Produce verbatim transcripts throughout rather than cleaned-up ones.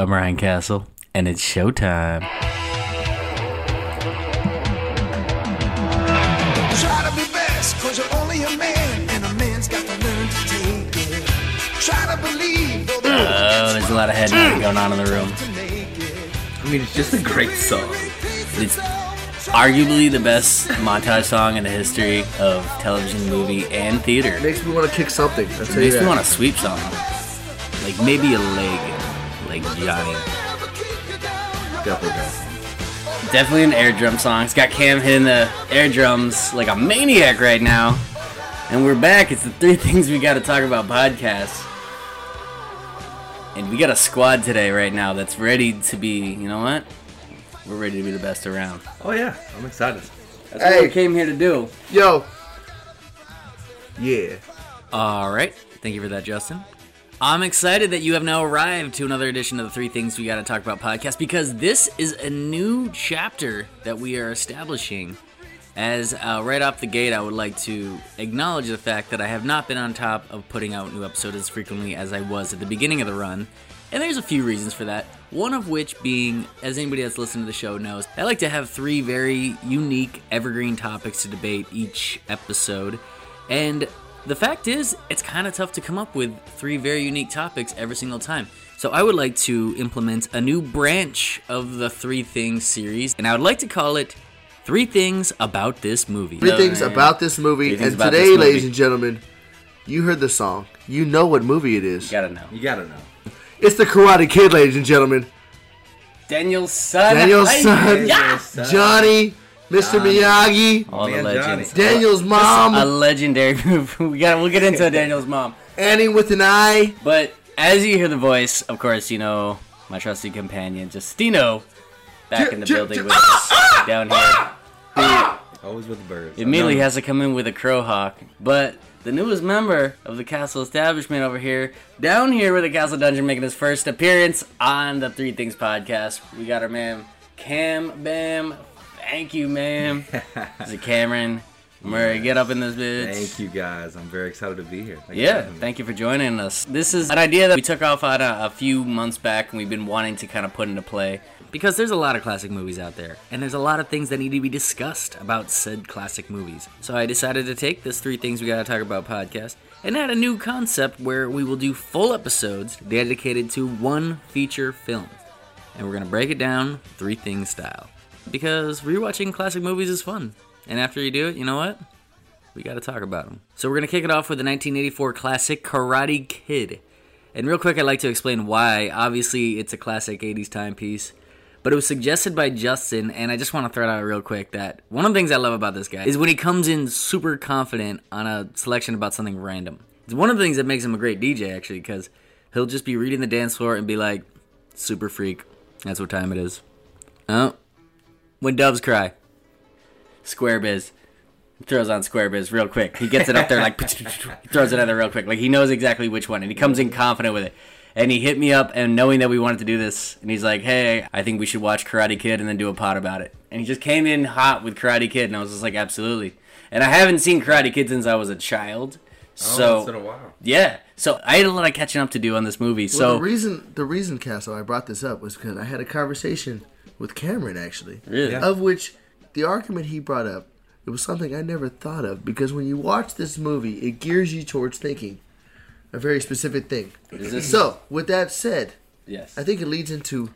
I'm Ryan Castle, and it's showtime. Try to be best, cause you're only a man, and a man's got to learn to take it. Try to believe. Oh, there's a lot of head nodding going on in the room. I mean, it's just a great song. It's arguably the best montage song in the history of television, movie, and theater. It makes me want to kick something. I'll tell it makes you that. me want to sweep something. Like maybe a leg. Like Johnny. Definitely. Definitely an air drum song. It's got Cam hitting the air drums like a maniac right now. And we're back. It's the Three Things We Gotta Talk About podcast. And we got a squad today right now that's ready to be, you know what? We're ready to be the best around. Oh, yeah. I'm excited. That's hey. what we came here to do. Yo. Yeah. All right. Thank you for that, Justin. I'm excited that you have now arrived to another edition of the Three Things We Gotta Talk About podcast, because this is a new chapter that we are establishing. As uh, right off the gate, I would like to acknowledge the fact that I have not been on top of putting out new episodes as frequently as I was at the beginning of the run, and there's a few reasons for that, one of which being, as anybody that's listened to the show knows, I like to have three very unique evergreen topics to debate each episode, and the fact is, it's kind of tough to come up with three very unique topics every single time. So I would like to implement a new branch of the Three Things series, and I would like to call it Three Things About This Movie. Three Things About This Movie. And today, ladies and gentlemen, you heard the song. You know what movie it is. You gotta know. You gotta know. It's the Karate Kid, ladies and gentlemen. Daniel-san. Daniel-san. Yeah. Johnny. Mister Miyagi. All the legends. Daniel's mom. A legendary group. We got. We'll get into Daniel's mom. Annie with an eye. But as you hear the voice, of course, you know my trusty companion, Justino. Back in the building with us down here. Always with the birds. Immediately has to come in with a crow hawk. But the newest member of the castle establishment over here, down here with the castle dungeon, making his first appearance on the Three Things podcast. We got our man, Cam Bam. Thank you, ma'am. Is it Cameron? Murray, yes. Get up in this bitch. Thank you, guys. I'm very excited to be here. Thank yeah, you thank you for joining us. This is an idea that we took off on a, a few months back, and we've been wanting to kind of put into play. Because there's a lot of classic movies out there, and there's a lot of things that need to be discussed about said classic movies. So I decided to take this Three Things We Gotta Talk About podcast and add a new concept where we will do full episodes dedicated to one feature film. And we're going to break it down Three Things style. Because rewatching classic movies is fun. And after you do it, you know what? We gotta talk about them. So we're gonna kick it off with the nineteen eighty-four classic Karate Kid. And real quick, I'd like to explain why. Obviously, it's a classic eighties timepiece. But it was suggested by Justin, and I just want to throw it out real quick that one of the things I love about this guy is when he comes in super confident on a selection about something random. It's one of the things that makes him a great D J, actually, because he'll just be reading the dance floor and be like, Super Freak, that's what time it is. Oh, When Doves Cry. Square Biz. He throws on Square Biz real quick. He gets it up there, like, throws it out there real quick. Like, he knows exactly which one, and he comes in confident with it. And he hit me up, and knowing that we wanted to do this, and he's like, hey, I think we should watch Karate Kid and then do a pod about it. And he just came in hot with Karate Kid, and I was just like, absolutely. And I haven't seen Karate Kid since I was a child. So, oh, it's been a while. Yeah. So I had a lot of catching up to do on this movie. Well, so the reason, the reason, Castle, I brought this up was because I had a conversation with Cameron, actually. Really? Yeah. Of which... the argument he brought up, it was something I never thought of, because when you watch this movie, it gears you towards thinking a very specific thing. So, with that said, yes, I think it leads into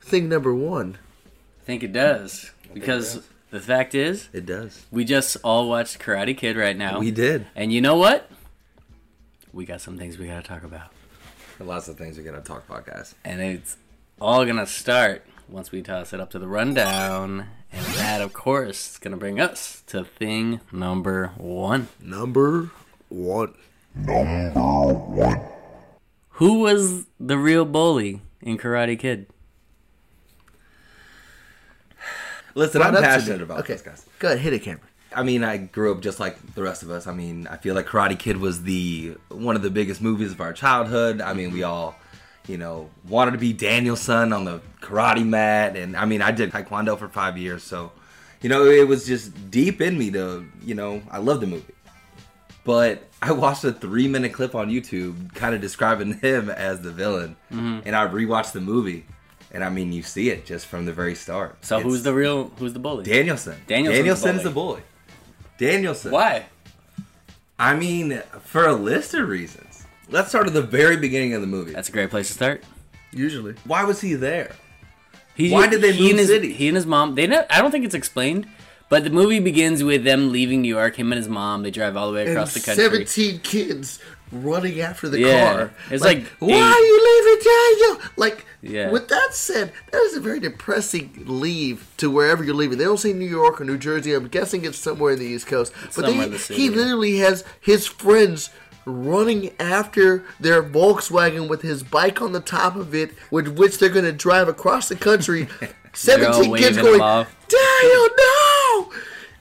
thing number one. I think it does, because it does. The fact is... it does. We just all watched Karate Kid right now. We did. And you know what? We got some things we got to talk about. Lots of things we got to talk about, guys. And it's all going to start once we toss it up to the rundown... and that, of course, is going to bring us to thing number one. Number one. Number one. Who was the real bully in Karate Kid? Listen, right I'm passionate about okay. this, guys. Go ahead, hit it, Cameron. I mean, I grew up just like the rest of us. I mean, I feel like Karate Kid was the one of the biggest movies of our childhood. I mean, we all... you know, wanted to be Daniel-san on the karate mat. And, I mean, I did taekwondo for five years. So, you know, it was just deep in me to, you know, I love the movie. But I watched a three-minute clip on YouTube kind of describing him as the villain. Mm-hmm. And I rewatched the movie. And, I mean, you see it just from the very start. So it's who's the real, who's the bully? Daniel-san. Daniel-san is the bully. Daniel-san. Why? I mean, for a list of reasons. Let's start at the very beginning of the movie. That's a great place to start. Usually. Why was he there? He, Why did they move his, city? He and his mom, they never, I don't think it's explained, but the movie begins with them leaving New York, him and his mom. They drive all the way across and the country. seventeen kids running after the yeah. car. It's like, like why eight. are you leaving, Daniel? Like, yeah. with that said, that is a very depressing leave to wherever you're leaving. They don't say New York or New Jersey. I'm guessing it's somewhere in the East Coast. It's but they, the city, he yeah. literally has his friends running after their Volkswagen with his bike on the top of it, with which they're going to drive across the country. seventeen kids going, Daniel, no!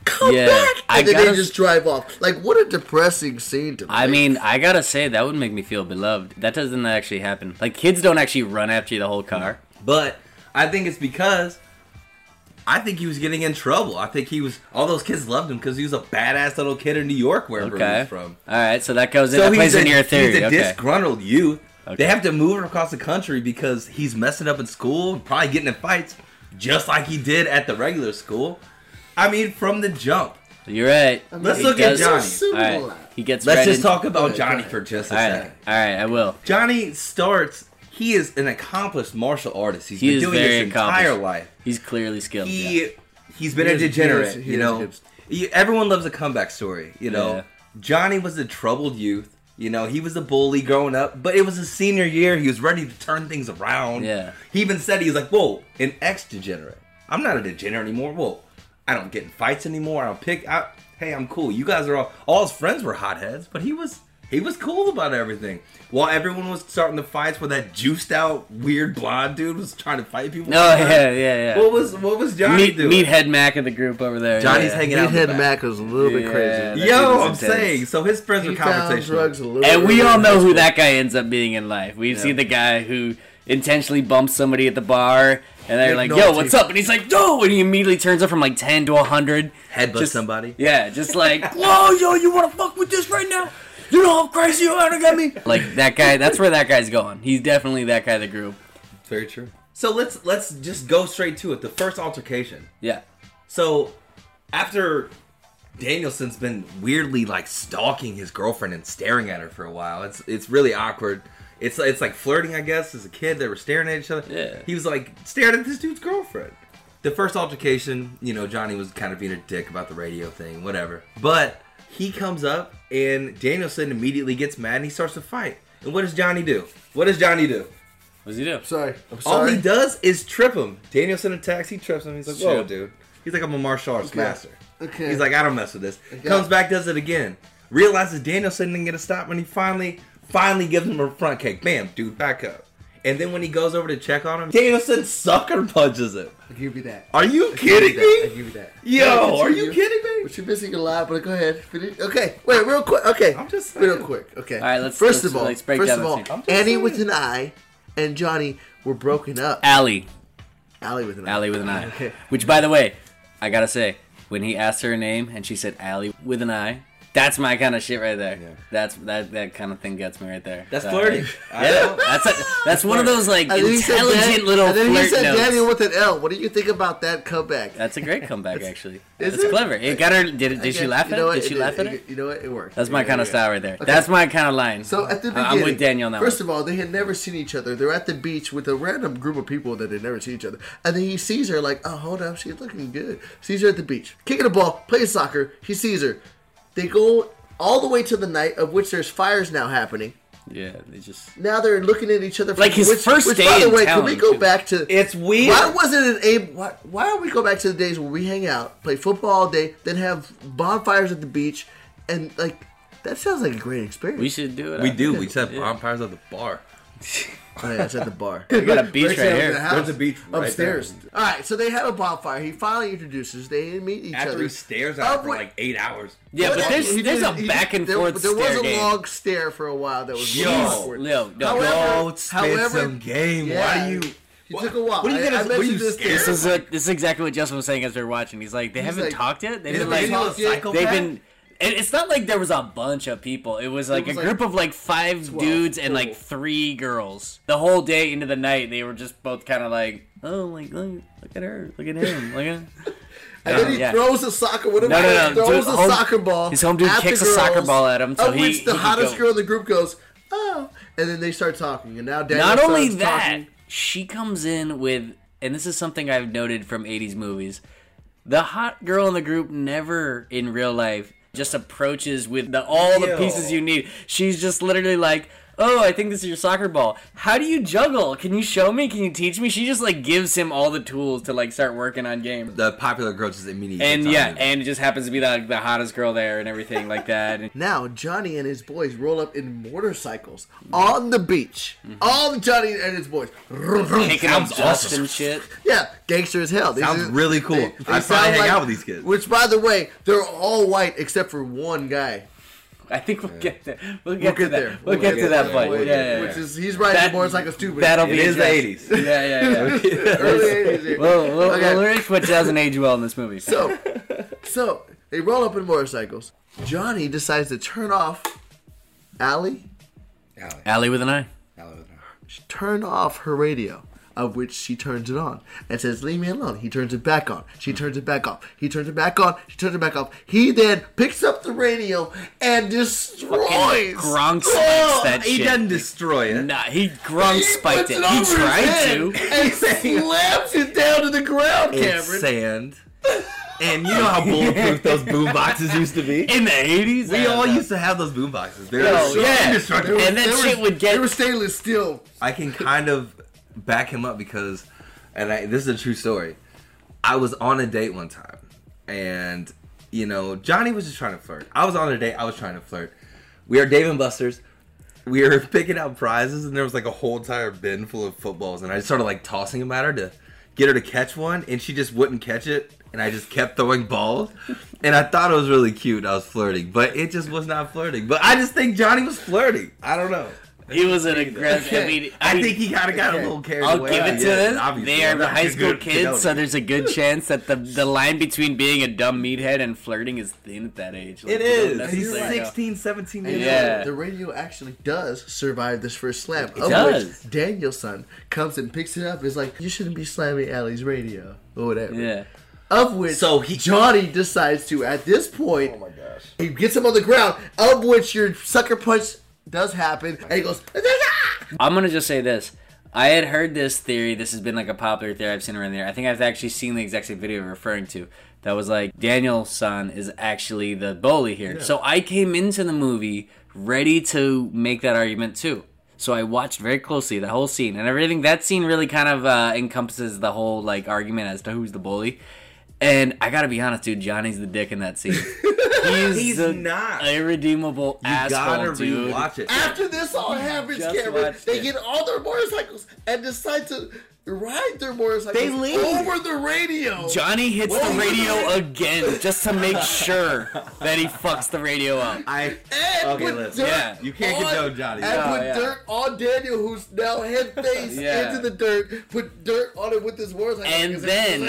Come yeah, back! And I then gotta, they just drive off. Like, what a depressing scene to me. I mean, I gotta say, that would make me feel beloved. That doesn't actually happen. Like, kids don't actually run after you the whole car. But I think it's because I think he was getting in trouble. I think he was... All those kids loved him because he was a badass little kid in New York, wherever okay. he was from. All right, so that goes so in, that plays a, into your theory. He's a okay. disgruntled youth. Okay. They have to move him across the country because he's messing up in school, probably getting in fights, just like he did at the regular school. I mean, from the jump. You're right. I mean, Let's look at Johnny. All right. He gets Let's right just in. talk about Johnny for just a All second. Right. All right, I will. Johnny starts... He is an accomplished martial artist. He's he been doing his entire life. He's clearly skilled. He, yeah. He's been he a is, degenerate, he is, he you know. He, everyone loves a comeback story, you know. Yeah. Johnny was a troubled youth. You know, he was a bully growing up, but it was his senior year. He was ready to turn things around. Yeah. He even said, he was like, whoa, an ex-degenerate. I'm not a degenerate anymore. Whoa, I don't get in fights anymore. I don't pick. I, hey, I'm cool. You guys are all... All his friends were hotheads, but he was... He was cool about everything. While everyone was starting the fights where that juiced out weird blonde dude was trying to fight people. No, oh, yeah, yeah, yeah. What was what was Johnny Meat, doing? Meathead Mac in the group over there. Johnny's yeah. hanging Meathead out. Meathead Mac was a little bit yeah, crazy. Yo, I'm saying. So his friends he were conversational. And we all know who that guy ends up being in life. We've yeah. seen the guy who intentionally bumps somebody at the bar. And they're like, yo, what's up? And he's like, no! And he immediately turns up from like ten to one hundred. Headbutt somebody. Yeah, just like, whoa, yo, you want to fuck with this right now? You know how crazy you are to get me? Like, that guy, that's where that guy's going. He's definitely that guy of the group. Very true. So let's let's just go straight to it. The first altercation. Yeah. So, after Danielson's been weirdly, like, stalking his girlfriend and staring at her for a while, it's it's really awkward. It's, it's like flirting, I guess. As a kid, they were staring at each other. Yeah. He was, like, staring at this dude's girlfriend. The first altercation, you know, Johnny was kind of being a dick about the radio thing, whatever. But... He comes up, and Daniel-san immediately gets mad, and he starts to fight. And what does Johnny do? What does Johnny do? What does he do? I'm sorry. I'm sorry. All he does is trip him. Daniel-san attacks, he trips him. He's like, whoa, dude. He's like, I'm a martial arts okay. master. Okay. He's like, I don't mess with this. Okay. Comes back, does it again. Realizes Daniel-san didn't get a stop, and he finally, finally gives him a front kick. Bam, dude, back up. And then when he goes over to check on him, Daniel-san sucker punches him. I'll give you that. Are you I'll kidding you me? I'll give you that. Yo, no, are you kidding me? But you're missing a lot, but go ahead. Okay, wait, real quick. Okay. I'm just saying. Real quick. Okay. All right, let's First let's, of all, let's break first down of all Annie saying. with an I and Johnny were broken up. Ali. Ali with an I. Ali with an I. Okay. Which, by the way, I got to say, when he asked her name and she said Ali with an I, that's my kind of shit right there. Yeah. That's that that kind of thing gets me right there. That's so, flirty. I yeah, know. That's a, that's one of those like intelligent little flirt notes. And then he said Daniel with an L. What do you think about that comeback? That's a great comeback actually. Is it's it? clever. It got her. Did, did she laugh at it? Did she laugh at it? You know what? It worked. That's my kind of style right there. Okay. That's my kind of line. So at the beginning, I'm with Daniel now. First of all, they had never seen each other. They're at the beach with a random group of people that they'd never seen each other. And then he sees her like, oh hold up, she's looking good. Sees her at the beach, kicking a ball, playing soccer. He sees her. They go all the way to the night, of which there's fires now happening. Yeah, they just... Now they're looking at each other. Like his which, first which, day by the way, can we go too. back to... It's weird. Why wasn't it a... Why, why don't we go back to the days where we hang out, play football all day, then have bonfires at the beach, and, like, that sounds like a great experience. We should do it. We do. Good. We set yeah. bonfires at the bar. Oh, yeah, it's at the bar. We got a beach right here. The There's a beach right upstairs. There. All right, so they have a bonfire. He finally introduces. They meet each After other. After he stares at her for like eight hours. Yeah, but, but there's he, there's he, a he, back and there, forth there stare There was a long stare for a while that was awkward. No, no, however, however, some game. Yeah. Why do you... He what? took a while. What do you think? I, I what are you this, this is a, This is exactly what Justin was saying as we were watching. He's like, they He's haven't like, talked yet? They've been like... They've been... it's not like there was a bunch of people. It was like it was a like group of like five twelve, dudes and like three girls. The whole day into the night, they were just both kind of like, oh, like look, look at her, look at him, look at. And um, then he yeah. throws a soccer. Whatever. No, no, no. Throws dude, a home, soccer ball. His home dude kicks girls, a soccer ball at him. So of he, which the he hottest girl in the group goes, oh, and then they start talking. And now Daniel not only that, talking. She comes in with, and this is something I've noted from eighties movies. The hot girl in the group never in real life just approaches with the, all Ew. the pieces you need. She's just literally like, oh, I think this is your soccer ball. How do you juggle? Can you show me? Can you teach me? She just, like, gives him all the tools to, like, start working on games. The popular girl just immediately. And, yeah, him. and it just happens to be, like, the hottest girl there and everything like that. Now, Johnny and his boys roll up in motorcycles on the beach. Mm-hmm. All Johnny and his boys. Kicking up dust and shit. Yeah, gangster as hell. These Sounds are, really cool. They, they I probably hang like, out with these kids. Which, by the way, they're all white except for one guy. I think we'll yeah. get there. We'll get, we'll get to there. That. We'll, we'll get, get to that point. We'll, yeah, yeah, yeah. Which is he's riding that, more like a stupid. That'll be his eighties. Yeah, yeah, yeah. Early eighties. Well, well, okay. well Rich, which doesn't age well in this movie. So, so they roll up in motorcycles. Johnny decides to turn off Ali. Ali. Ali with an eye. Ali with an eye. She turned off her radio, of which she turns it on and says, leave me alone. He turns it back on. She turns it back off. He turns it back on. She turns it back off. He then picks up the radio and destroys. Gronk spikes that he shit. He doesn't destroy it. Nah, he Gronk spiked it. it. He tried to. And slams it down to the ground, Cameron. It's sand. And you know how bulletproof those boomboxes used to be in the eighties. We all know. used to have those boomboxes. They oh, were so yeah. indestructible. And that shit would get. They were stainless steel. I can kind of back him up because, and I, this is a true story. I was on a date one time, and you know Johnny was just trying to flirt. I was on a date. I was trying to flirt. We are Dave and Buster's. We were picking out prizes, and there was like a whole entire bin full of footballs, and I just started like tossing them at her to get her to catch one, and she just wouldn't catch it. And I just kept throwing balls, and I thought it was really cute. I was flirting, but it just was not flirting. But I just think Johnny was flirting. I don't know. He was an aggressive. Okay. I, mean, I, I mean, think he kind of got okay. a little carried I'll away. I'll give it to them. Yeah, they are the high school good, kids, so there's a good chance that the the line between being a dumb meathead and flirting is thin at that age. Like, it is. He's sixteen, seventeen years old. Yeah. The radio actually does survive this first slam. It of does. Which Daniel-san comes and picks it up. Is like, you shouldn't be slamming Allie's radio or whatever. Yeah. Of which so he, Johnny decides to, at this point, oh my gosh. He gets him on the ground, of which your sucker punch does happen, and he goes, ah! I'm gonna just say this. I had heard this theory. This has been like a popular theory I've seen around there. I think I've actually seen the exact same video you're referring to. That was like, Daniel-san is actually the bully here. Yeah. So I came into the movie ready to make that argument too. So I watched very closely the whole scene and everything. That scene really kind of uh, encompasses the whole like argument as to who's the bully. And I gotta be honest, dude, Johnny's the dick in that scene. He's, He's the not. irredeemable you asshole, dude. You gotta rewatch it. After this all happens, Cameron, they it. get all their motorcycles and decide to ride their motorcycles they leave. over the radio. Johnny hits well, the radio the again just to make sure that he fucks the radio up. I and okay, listen. Yeah. You can't on, condone Johnny. And oh, put yeah. dirt on Daniel, who's now head face yeah. into the dirt. Put dirt on it with his motorcycle. And then,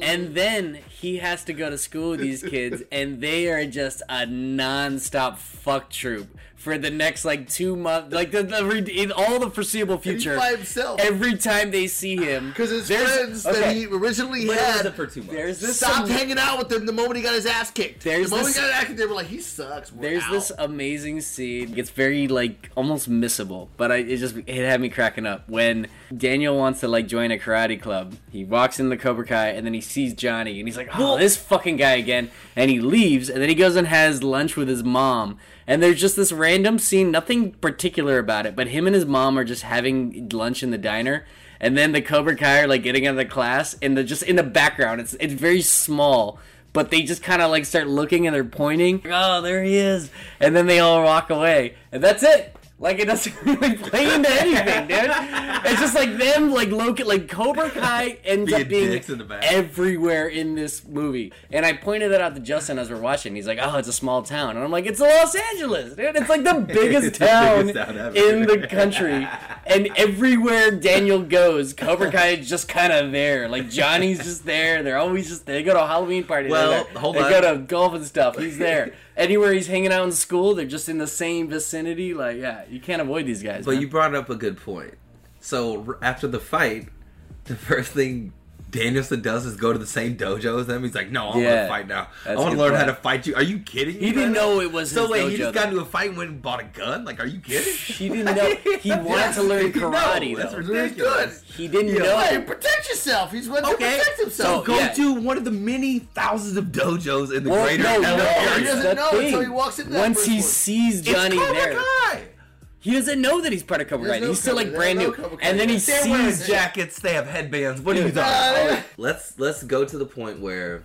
like, and then he has to go to school with these kids, and they are just a non-stop fuck troop. For the next like two months, like the, the in all the foreseeable future, he's by himself. Every time they see him, because his there's, friends okay. that he originally but had it for two months. This stopped some, hanging out with him the moment he got his ass kicked. There's the moment this, he got his ass kicked, they were like, "He sucks." We're there's out. This amazing scene. It's very like almost missable, but I, it just it had me cracking up when Daniel wants to like join a karate club. He walks in the Cobra Kai and then he sees Johnny and he's like, "Oh, this fucking guy again," and he leaves and then he goes and has lunch with his mom. And there's just this random scene, nothing particular about it, but him and his mom are just having lunch in the diner, and then the Cobra Kai are like getting out of the class, and the just in the background, it's it's very small, but they just kind of like start looking and they're pointing. Oh, there he is, and then they all walk away, and that's it. Like it doesn't really play into anything, dude. It's just like them, like local, like Cobra Kai ends being up being in everywhere in this movie. And I pointed that out to Justin as we're watching. He's like, "Oh, it's a small town," and I'm like, "It's Los Angeles, dude. It's like the biggest town, the biggest town ever in the country." And everywhere Daniel goes, Cobra Kai is just kind of there. Like Johnny's just there. They're always just there. They go to a Halloween party. Well, hold on. They go to golf and stuff. He's there. anywhere he's hanging out in school, they're just in the same vicinity. Like, yeah, you can't avoid these guys. But man, you brought up a good point. So after the fight, the first thing Danielson does is go to the same dojo as them. He's like, no, I yeah, want to fight now. I want to learn point. how to fight you. Are you kidding me? He didn't know it was his dojo. So wait, dojo, he just though. got into a fight and went and bought a gun? Like, are you kidding? He didn't know. He wanted yes, to learn karate, know. though. That's ridiculous. He didn't yeah. know. Hey, protect yourself. He's went okay. to protect himself. So go yeah. to one of the many thousands of dojos in the well, greater no, L A area. No, he doesn't know until he walks in there. Once he sees Johnny it's there. Kai. He doesn't know that he's part of Cobra Kai. No he's still like brand no new. Cobra and then he sees wearing jackets. They have headbands. What are you talking about? Let's let's go to the point where,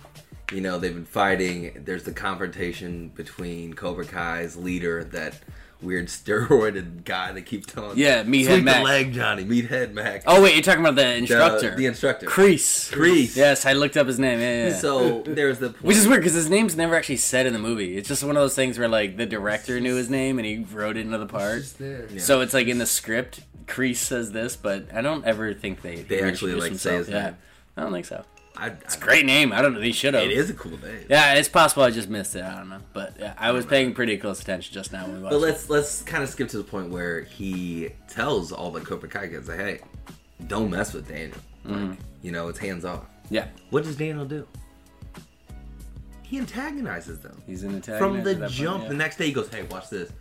you know, they've been fighting. There's the confrontation between Cobra Kai's leader, that weird steroided guy that keeps telling yeah, Meathead Sweep Mac. Sweep the leg, Johnny. Meathead Mac. Oh wait, you're talking about the instructor. The, the instructor. Kreese. Kreese. Yes, I looked up his name. Yeah, yeah. So there's the point. Which is weird because his name's never actually said in the movie. It's just one of those things where like the director just, knew his name and he wrote it into the part. It's yeah. So it's like in the script, Kreese says this, but I don't ever think they they actually like himself. say his yeah. name. I don't think so. I, I, it's a great name. I don't know. They should have. It is a cool name. Yeah, it's possible I just missed it. I don't know. But yeah, I was paying pretty close attention just now when we watched But let's it. let's kind of skip to the point where he tells all the Cobra Kai kids, like, hey, don't mess with Daniel. Mm-hmm. Like, you know, it's hands off. Yeah. What does Daniel do? He antagonizes them. He's an antagonist. From the jump, point, yeah. the next day he goes, hey, watch this.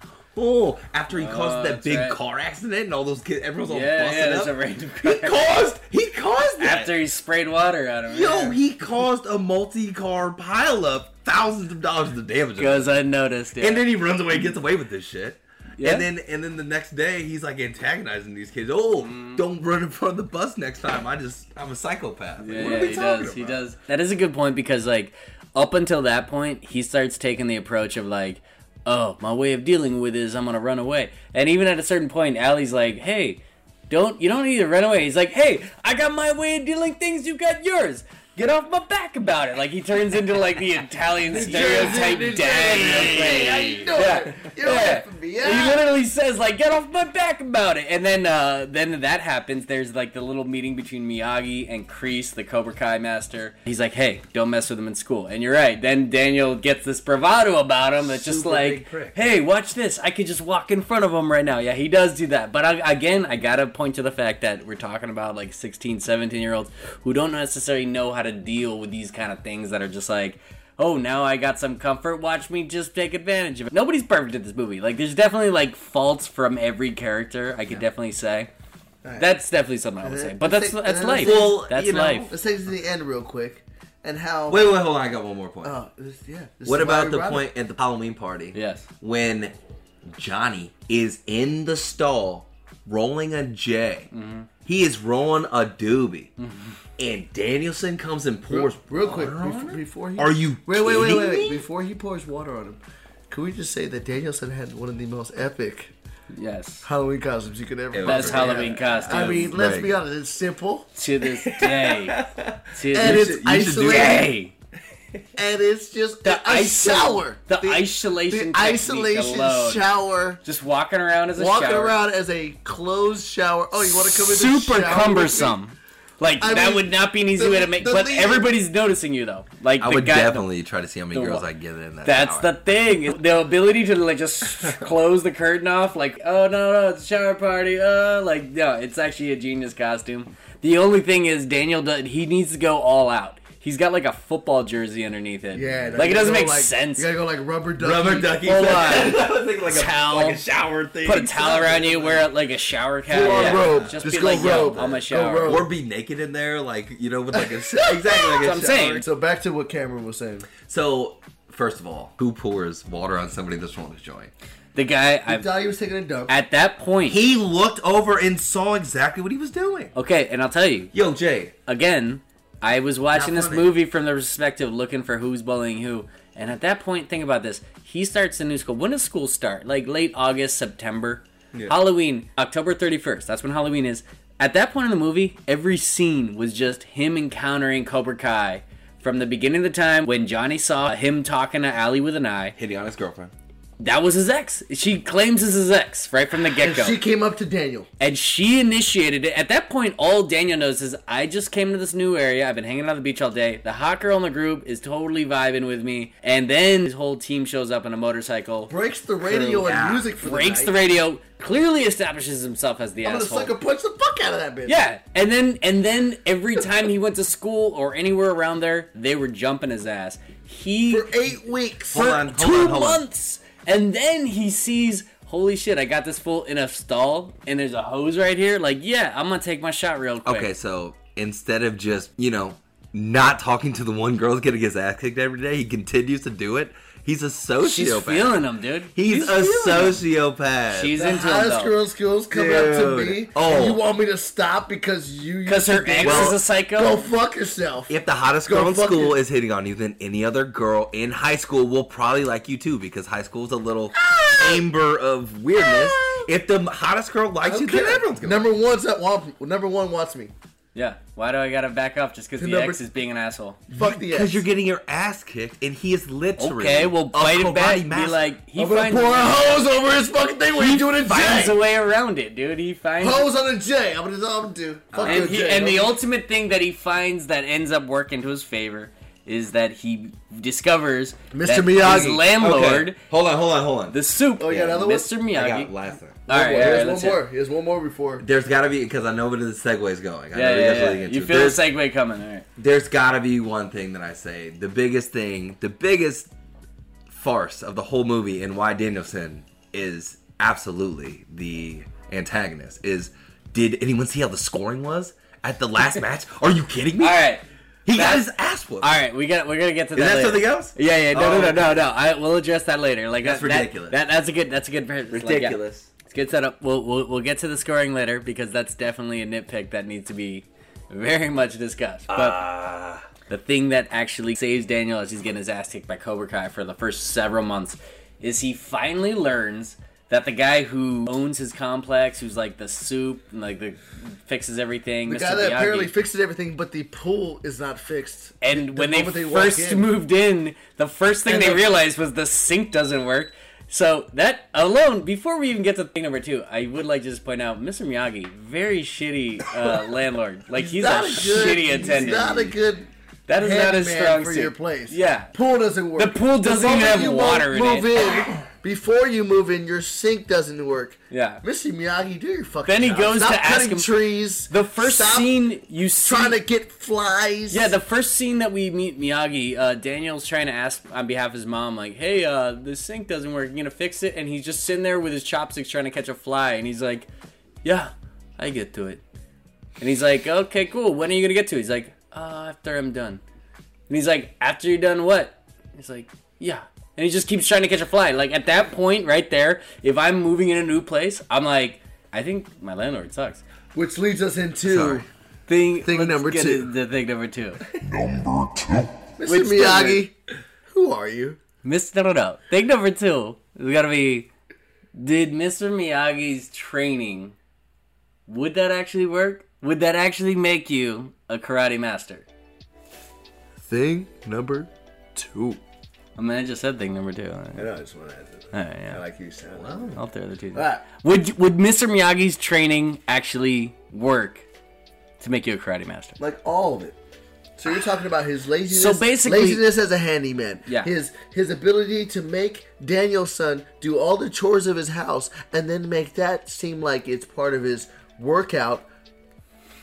Oh, after he caused oh, that big right. car accident and all those kids, everyone's all yeah, busted yeah, that's up. A random car. He caused, he caused that. After he sprayed water at him. Yo, yeah. he caused a multi-car pileup, thousands of dollars of damage. Because I noticed it. Yeah. And then he runs away and gets away with this shit. Yeah. And then and then the next day, he's like antagonizing these kids. Oh, mm. don't run in front of the bus next time. I just, I'm a psychopath. Like, yeah, what are we he talking does, about? He does. That is a good point because like, up until that point, he starts taking the approach of like, oh, my way of dealing with it is I'm gonna run away. And even at a certain point, Allie's like, hey, don't you don't need to run away. He's like, hey, I got my way of dealing things, you got yours. Get off my back about it. Like he turns into like the Italian stereotype dad. Hey, like, yeah, you know yeah. yeah. He literally says like, get off my back about it. And then uh, then that happens. There's like the little meeting between Miyagi and Kreese, the Cobra Kai master. He's like, hey, don't mess with him in school. And you're right. Then Daniel gets this bravado about him. That's just like, hey, watch this. I could just walk in front of him right now. Yeah, he does do that. But I, again, I gotta point to the fact that we're talking about like sixteen, seventeen year olds who don't necessarily know how to deal with these kind of things that are just like, oh, now I got some comfort, watch me just take advantage of it. Nobody's perfect in this movie. Like, there's definitely like faults from every character. I could yeah. definitely say right. that's definitely something I would say, but that's that's life. Well, that's you know, life. Let's take it to the end real quick. And how wait wait hold on, I got one more point. Oh this, yeah this what about the point it. at the Halloween party yes when Johnny is in the stall rolling a J. Mm-hmm. He is rolling a doobie. Mm-hmm. And Danielson comes and pours real, real quick before, before he. Are you wait wait wait wait, wait. Before he pours water on him, can we just say that Danielson had one of the most epic yes Halloween costumes you could ever. Best remember. Halloween costume. I mean, let's right. be honest, it's simple to this day. to and this it's isolated. And it's just the a iso- shower. The, the isolation the isolation alone. shower. Just walking around as a walking shower. Walking around as a closed shower. Oh, you want to come in the shower? Super cumbersome. Like, I that mean, would not be an easy the, way to make... But leader. everybody's noticing you, though. Like I the would guy, definitely the, try to see how many girls I get in that That's shower. the thing. The ability to, like, just close the curtain off. Like, oh, no, no, it's a shower party. Uh, like, no, it's actually a genius costume. The only thing is Daniel, does, he needs to go all out. He's got like a football jersey underneath it. Yeah, like it doesn't make like, sense. You gotta go like rubber ducky. Rubber ducky. Hold on. like, like, towel. A, like a shower thing. Put a towel around you. Wear it like a shower cap. Go on yeah. robe. Just, Just be go like, robe. Yo, I'm a shower. Or be naked in there, like you know, with like a exactly. Like That's what I'm saying. So back to what Cameron was saying. So first of all, who pours water on somebody that's rolling a joint? The guy, I thought he was taking a dump. At that point, he looked over and saw exactly what he was doing. Okay, and I'll tell you, yo, Jay, again. I was watching this movie from the perspective looking for who's bullying who. And at that point, think about this. He starts a new school. When does school start? Like late August, September? Yeah. Halloween, October thirty-first. That's when Halloween is. At that point in the movie, every scene was just him encountering Cobra Kai. From the beginning of the time when Johnny saw him talking to Ali with an eye. Hitting on his girlfriend. That was his ex. She claims it's his ex right from the get-go. And she came up to Daniel. And she initiated it. At that point, all Daniel knows is, I just came to this new area. I've been hanging out on the beach all day. The hot girl in the group is totally vibing with me. And then his whole team shows up on a motorcycle. Breaks the radio crew. and yeah. music for Breaks the, night. the radio. Clearly establishes himself as the I'm asshole. I'm gonna sucker punch the fuck out of that bitch. Yeah. And then, and then every time he went to school or anywhere around there, they were jumping his ass. He... For eight weeks. For hold on, hold two on, hold months. On. And then he sees, holy shit, I got this fool in a stall, and there's a hose right here. Like, yeah, I'm going to take my shot real quick. Okay, so instead of just, you know, not talking to the one girl that's getting his ass kicked every day, he continues to do it. He's a sociopath. She's feeling him, dude. He's, He's a sociopath. Him. She's the into him, though. Girl skills come dude. up to me. Oh. You want me to stop because you... Because her ex well, is a psycho? Go fuck yourself. If the hottest girl go in school you. is hitting on you, then any other girl in high school will probably like you, too, because high school is a little chamber of weirdness. If the hottest girl likes okay. you, then everyone's going to Number one's at one, Number one wants me. Yeah, why do I gotta back up just because the ex is being an asshole? Fuck the ex. Because you're getting your ass kicked, and he is literally okay. Well, bite him back. Be like, he I'm finds gonna pour a hose over his fucking thing. What are you doing? He finds a way around it, dude. He finds hose on a J. I'm gonna I'm do. Fuck and he, J, and the ultimate thing that he finds that ends up working to his favor is that he discovers Mister that Miyagi. His landlord. Okay. Hold on, hold on, hold on. The soup. Oh, you got another one? Mister Miyagi. I got last time. All right, here's one more. Here's one more before. There's got to be, because I know where the segue is going. I yeah, know yeah, yeah. Really you feel there's, the segue coming. All right. There's got to be one thing that I say. The biggest thing, the biggest farce of the whole movie and why Daniel-san is absolutely the antagonist is, did anyone see how the scoring was at the last match? Are you kidding me? All right. He that, got his ass whooped. All right, we got, we're going to get to that Is that later. Something else? Yeah, yeah. No, oh, no, no, no, no. I, we'll address that later. Like That's that, ridiculous. That, that, that's a good... That's a good ridiculous. Like, yeah. It's good setup. We'll, we'll we'll get to the scoring later because that's definitely a nitpick that needs to be very much discussed. But uh, the thing that actually saves Daniel as he's getting his ass kicked by Cobra Kai for the first several months is he finally learns that the guy who owns his complex, who's like the soup, and like the fixes everything, the Mister guy that Miyagi, apparently fixes everything, but the pool is not fixed. And the when they, they first in. moved in, the first thing and they the- realized was the sink doesn't work. So that alone, before we even get to thing number two, I would like to just point out, Mister Miyagi, very shitty uh, landlord. Like he's, he's a, a good, shitty attendant. He's not a good. That is not his strong for suit. Your place. Yeah, pool doesn't work. The pool doesn't the even have water in move it. In, before you move in, your sink doesn't work. Yeah, Mister Miyagi, do your fucking. Then he job. goes Stop to ask him. trees. The first Stop scene you see, trying to get flies. Yeah, the first scene that we meet Miyagi, uh, Daniel's trying to ask on behalf of his mom, like, "Hey, uh, the sink doesn't work. You gonna fix it?" And he's just sitting there with his chopsticks trying to catch a fly, and he's like, "Yeah, I get to it." And he's like, "Okay, cool. When are you gonna get to it?" He's like. Uh, after I'm done. And he's like, after you're done what? He's like, yeah. And he just keeps trying to catch a fly. Like, at that point, right there, if I'm moving in a new place, I'm like, I think my landlord sucks. Which leads us into Sorry. thing, thing number two. The thing number two. Number two. Mister Which Miyagi, number, who are you? Mister No, no, no. Thing number two is gotta be, did Mister Miyagi's training, would that actually work? Would that actually make you a karate master? Thing number two. I mean, I just said thing number two. Right. I know, I just want to add that. Right, yeah. I like you saying wow. I'll throw the two. Right. Would, would Mister Miyagi's training actually work to make you a karate master? Like all of it. So you're talking about his laziness, so basically, laziness as a handyman. Yeah. His his ability to make Daniel-san do all the chores of his house and then make that seem like it's part of his workout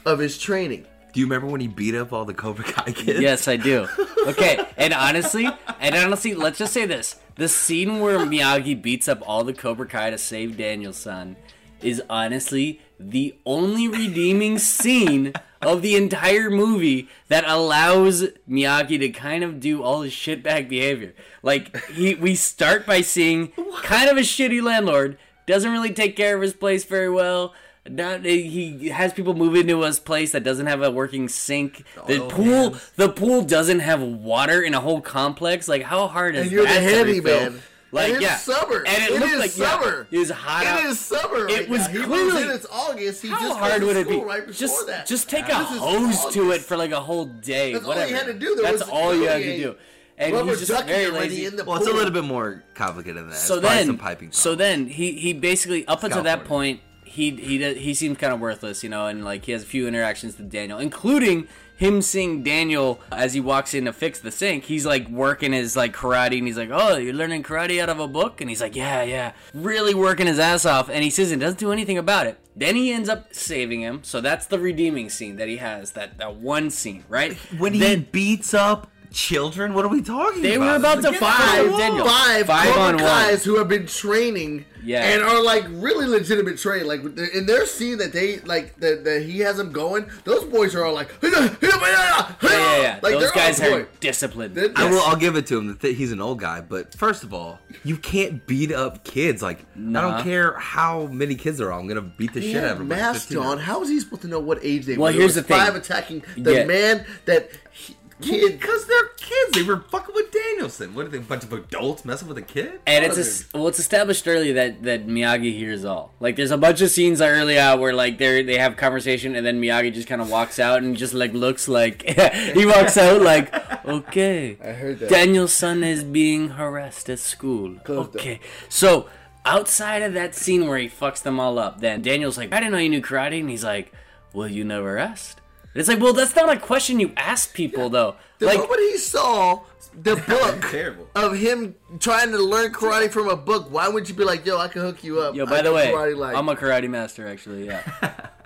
of his training. Do you remember when he beat up all the Cobra Kai kids? Yes, I do. Okay, and honestly, and honestly, let's just say this. The scene where Miyagi beats up all the Cobra Kai to save Daniel-san is honestly the only redeeming scene of the entire movie that allows Miyagi to kind of do all his shitbag behavior. Like, he, we start by seeing kind of a shitty landlord, doesn't really take care of his place very well. Not, he has people move into his place that doesn't have a working sink. The oh, pool, man. the pool doesn't have water in a whole complex. Like, how hard is and you're that? You're the heavy man. Like, it is yeah. summer. And it, it looked is like summer. Yeah, it was hot. It out. is summer. It right was now. clearly. He it's August. He how just hard would it be? Right just, that. just take wow. a hose to it for like a whole day. That's whatever. all you had to do. There That's all you had to do. And Rubber he's just ducky very lazy. In the well, pool. It's a little bit more complicated than that. So then, some piping so then he he basically up until that point he he he seems kind of worthless, you know, and like he has a few interactions with Daniel, including him seeing Daniel as he walks in to fix the sink. He's like working his like karate, and he's like, "Oh, you're learning karate out of a book?" And he's like, "Yeah, yeah," really working his ass off. And he says and doesn't do anything about it. Then he ends up saving him. So that's the redeeming scene that he has. That that one scene, right? When he then, beats up. Children? What are we talking they about? They were about to five, Daniel. Five, five Cobra Kai's who have been training yeah. and are like really legitimate trained. Like in their scene that they like that, that he has them going, those boys are all like, yeah, yeah, yeah. Like those guys are disciplined. I will. I'll give it to him. He's an old guy, but first of all, you can't beat up kids. Like nah. I don't care how many kids there are. I'm gonna beat the yeah, shit out of them. Mask on. How is he supposed to know what age they were? Well, here's the thing. Five attacking the yeah. man that. He, Kid. Because they're kids. They were fucking with Daniel-san. What are they, a bunch of adults messing with a kid? And what it's a, well, it's established early that, that Miyagi hears all. Like, there's a bunch of scenes early out where, like, they they have conversation, and then Miyagi just kind of walks out and just, like, looks like... he walks out like, okay, I heard that. Daniel-san is being harassed at school. Close okay. Up. So, outside of that scene where he fucks them all up, then Daniel's like, I didn't know you knew karate. And he's like, well, you never asked. It's like, well, that's not a question you ask people, yeah. though. The like, moment he saw the book of him trying to learn karate from a book, why would you be like, yo, I can hook you up? Yo, by I the way, I'm a karate master, actually, yeah.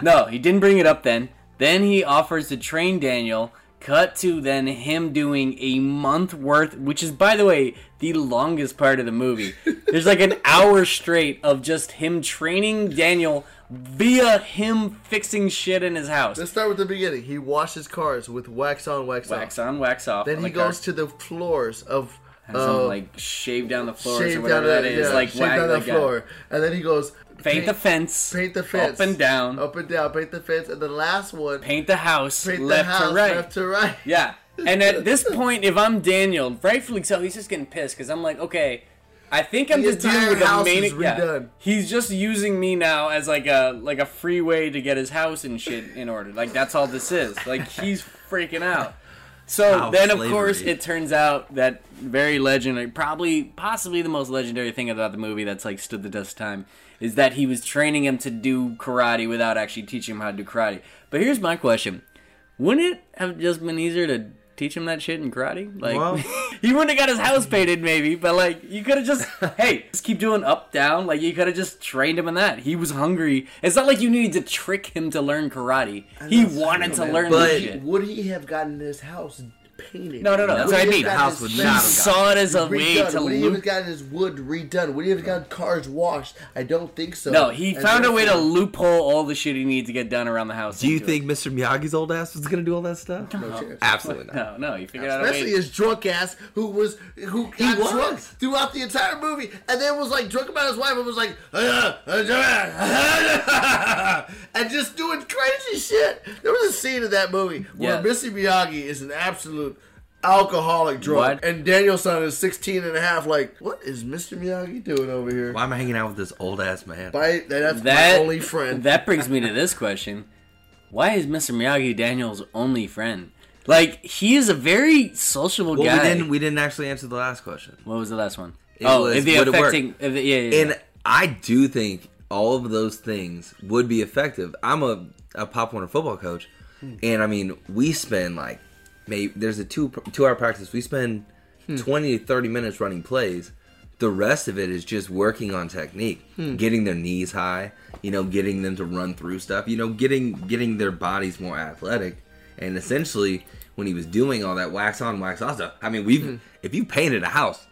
No, he didn't bring it up then. Then he offers to train Daniel, cut to then him doing a month worth, which is, by the way, the longest part of the movie. There's like an hour straight of just him training Daniel via him fixing shit in his house. Let's start with the beginning. He washes cars with wax on, wax, wax off. Wax on, wax off. Then he the goes car. to the floors of... Has uh, him, like, shave down the floors or whatever down, that is. Yeah, like shave down the floor. Guy. And then he goes... Paint, paint the fence. Paint the fence. Up and down. Up and down. Paint the fence. And the last one... Paint the house. Paint left the house, to right. Left to right. Yeah. And at this point, if I'm Daniel, rightfully so, he's just getting pissed. Because I'm like, okay... I think I'm the just dealing with a maniac. Yeah. He's just using me now as like a like a free way to get his house and shit in order. Like that's all this is. Like he's freaking out. So house then of slavery. Course it turns out that very legendary, probably possibly the most legendary thing about the movie that's like stood the test of time is that he was training him to do karate without actually teaching him how to do karate. But here's my question: wouldn't it have just been easier to teach him that shit in karate? Like, well, he wouldn't have got his house painted, maybe, but like, you could have just, hey, just keep doing up, down. Like, you could have just trained him in that. He was hungry. It's not like you needed to trick him to learn karate. He wanted to learn this shit. But would he have gotten his house painted? No, no, no. That's what I mean. The house would not have gotten. He saw it as a way to. Would he have gotten his wood redone? Would he have gotten cars washed? I don't think so. No, he found a way to loophole all the shit he needed to get done around the house. Do you think Mister Miyagi's old ass was gonna do all that stuff? No, absolutely not. No, no. He figured out a way. Especially his drunk ass, who was who got drunk throughout the entire movie, and then was like drunk about his wife, and was like, and just doing crazy shit. There was a scene in that movie where Mister Miyagi is an absolute alcoholic drunk, and Daniel-san is sixteen and a half. Like, what is Mister Miyagi doing over here? Why am I hanging out with this old ass man? By, that's that, my only friend. That brings me to this question: why is Mister Miyagi Daniel's only friend? Like, he is a very sociable well, guy. We didn't, we didn't actually answer the last question. What was the last one? It oh, was, if the affecting, if the, yeah, yeah. And yeah. I do think all of those things would be effective. I'm a, a Pop Warner football coach, hmm. and I mean, we spend like. Maybe there's a two two hour practice. We spend hmm. twenty to thirty minutes running plays. The rest of it is just working on technique, hmm. getting their knees high, you know, getting them to run through stuff, you know, getting getting their bodies more athletic. And essentially, when he was doing all that wax on, wax off stuff, I mean, we hmm. if you painted a house,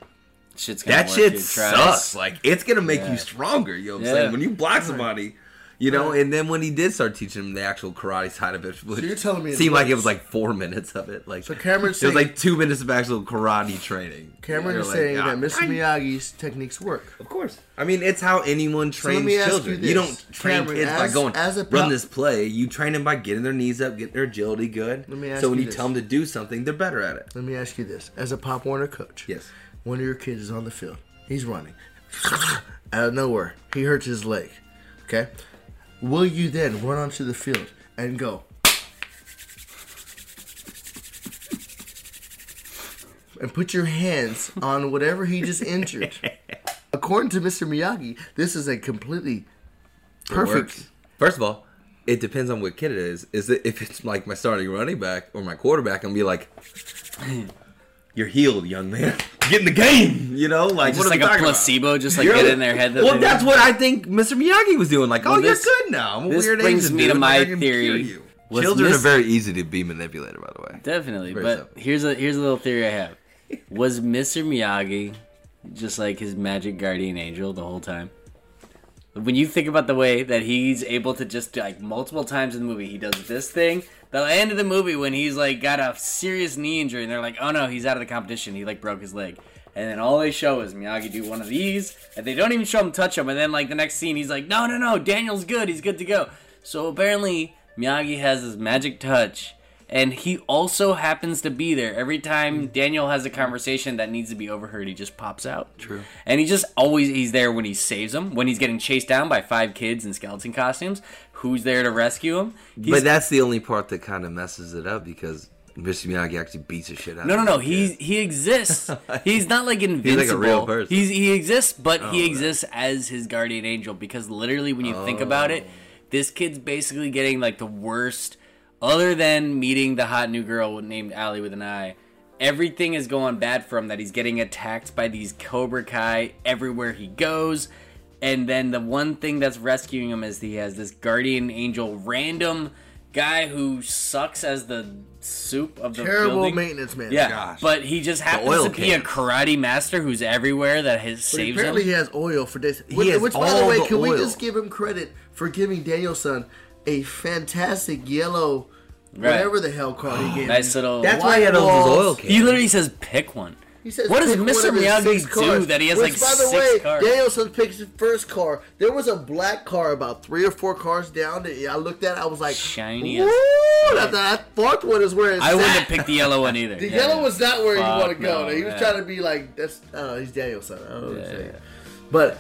shit's gonna that shit sucks. Like, it's gonna make yeah. you stronger. You know what I'm yeah. saying? When you block somebody. You know, right. And then when he did start teaching him the actual karate side of it, so you're telling me it seemed like it was like four minutes of it. Like, so Cameron's saying, it was like two minutes of actual karate training. Cameron is like, saying oh, that Mister I, Miyagi's techniques work. Of course. I mean, it's how anyone trains so children. You, you don't train Cameron, kids as, by going, as a pro- run this play. You train them by getting their knees up, getting their agility good. Let me ask so when you, you tell them to do something, they're better at it. Let me ask you this. As a Pop Warner coach, yes, one of your kids is on the field. He's running. Out of nowhere, he hurts his leg. Okay? Will you then run onto the field and go? and put your hands on whatever he just injured. According to Mister Miyagi, this is a completely perfect... First of all, it depends on what kid it is. Is it if it's like my starting running back or my quarterback, I'm be like, "You're healed, young man. Get in the game." You know, like just like a placebo, about? just like you're, get in their head. That well, that's doing. what I think Mister Miyagi was doing. Like, well, oh, this, you're good now. I'm a this weird brings me to my theory. Children Mister are very easy to be manipulated, by the way. Definitely, very but simple. here's a here's a little theory I have. Was Mister Miyagi just like his magic guardian angel the whole time? When you think about the way that he's able to just, like, multiple times in the movie, he does this thing. The end of the movie when he's, like, got a serious knee injury, and they're like, oh, no, he's out of the competition. He, like, broke his leg. And then all they show is Miyagi do one of these, and they don't even show him touch him. And then, like, the next scene, he's like, no, no, no, Daniel's good. He's good to go. So, apparently, Miyagi has his magic touch, and he also happens to be there. Every time Daniel has a conversation that needs to be overheard, he just pops out. True. And he just always, he's there when he saves him, when he's getting chased down by five kids in skeleton costumes. Who's there to rescue him? He's, but that's the only part that kind of messes it up because Mister Miyagi actually beats the shit out no, of him. No, no, no. He, he exists. He's not like invincible. He's like a real person. He's, he exists, but oh, he exists man. as his guardian angel because literally when you oh. think about it, this kid's basically getting like the worst... Other than meeting the hot new girl named Ali with an eye, everything is going bad for him, that he's getting attacked by these Cobra Kai everywhere he goes. And then the one thing that's rescuing him is he has this guardian angel random guy who sucks as the soup of the Terrible building. maintenance man. Yeah, Gosh. but he just happens to be can. a karate master who's everywhere that has saves him. Apparently he has oil for days. Which, which by the way, the can oil. we just give him credit for giving Daniel-san a fantastic yellow, right. whatever the hell card he gave. Nice little. That's why he had all those oil cans. He literally says pick one. He says, what does Mister Miyagi do that he has Which, like six cars? By the way, cars? Danielson picks the first car. There was a black car about three or four cars down that I looked at. I was like, shiny. Woo! That, that fourth one is where it's I at. wouldn't have picked the yellow one either. The yeah. yellow was not where Fuck you want to go. No, he was yeah. trying to be like, that's. I don't know, he's Danielson. I don't know yeah, what I'm saying. Yeah. But.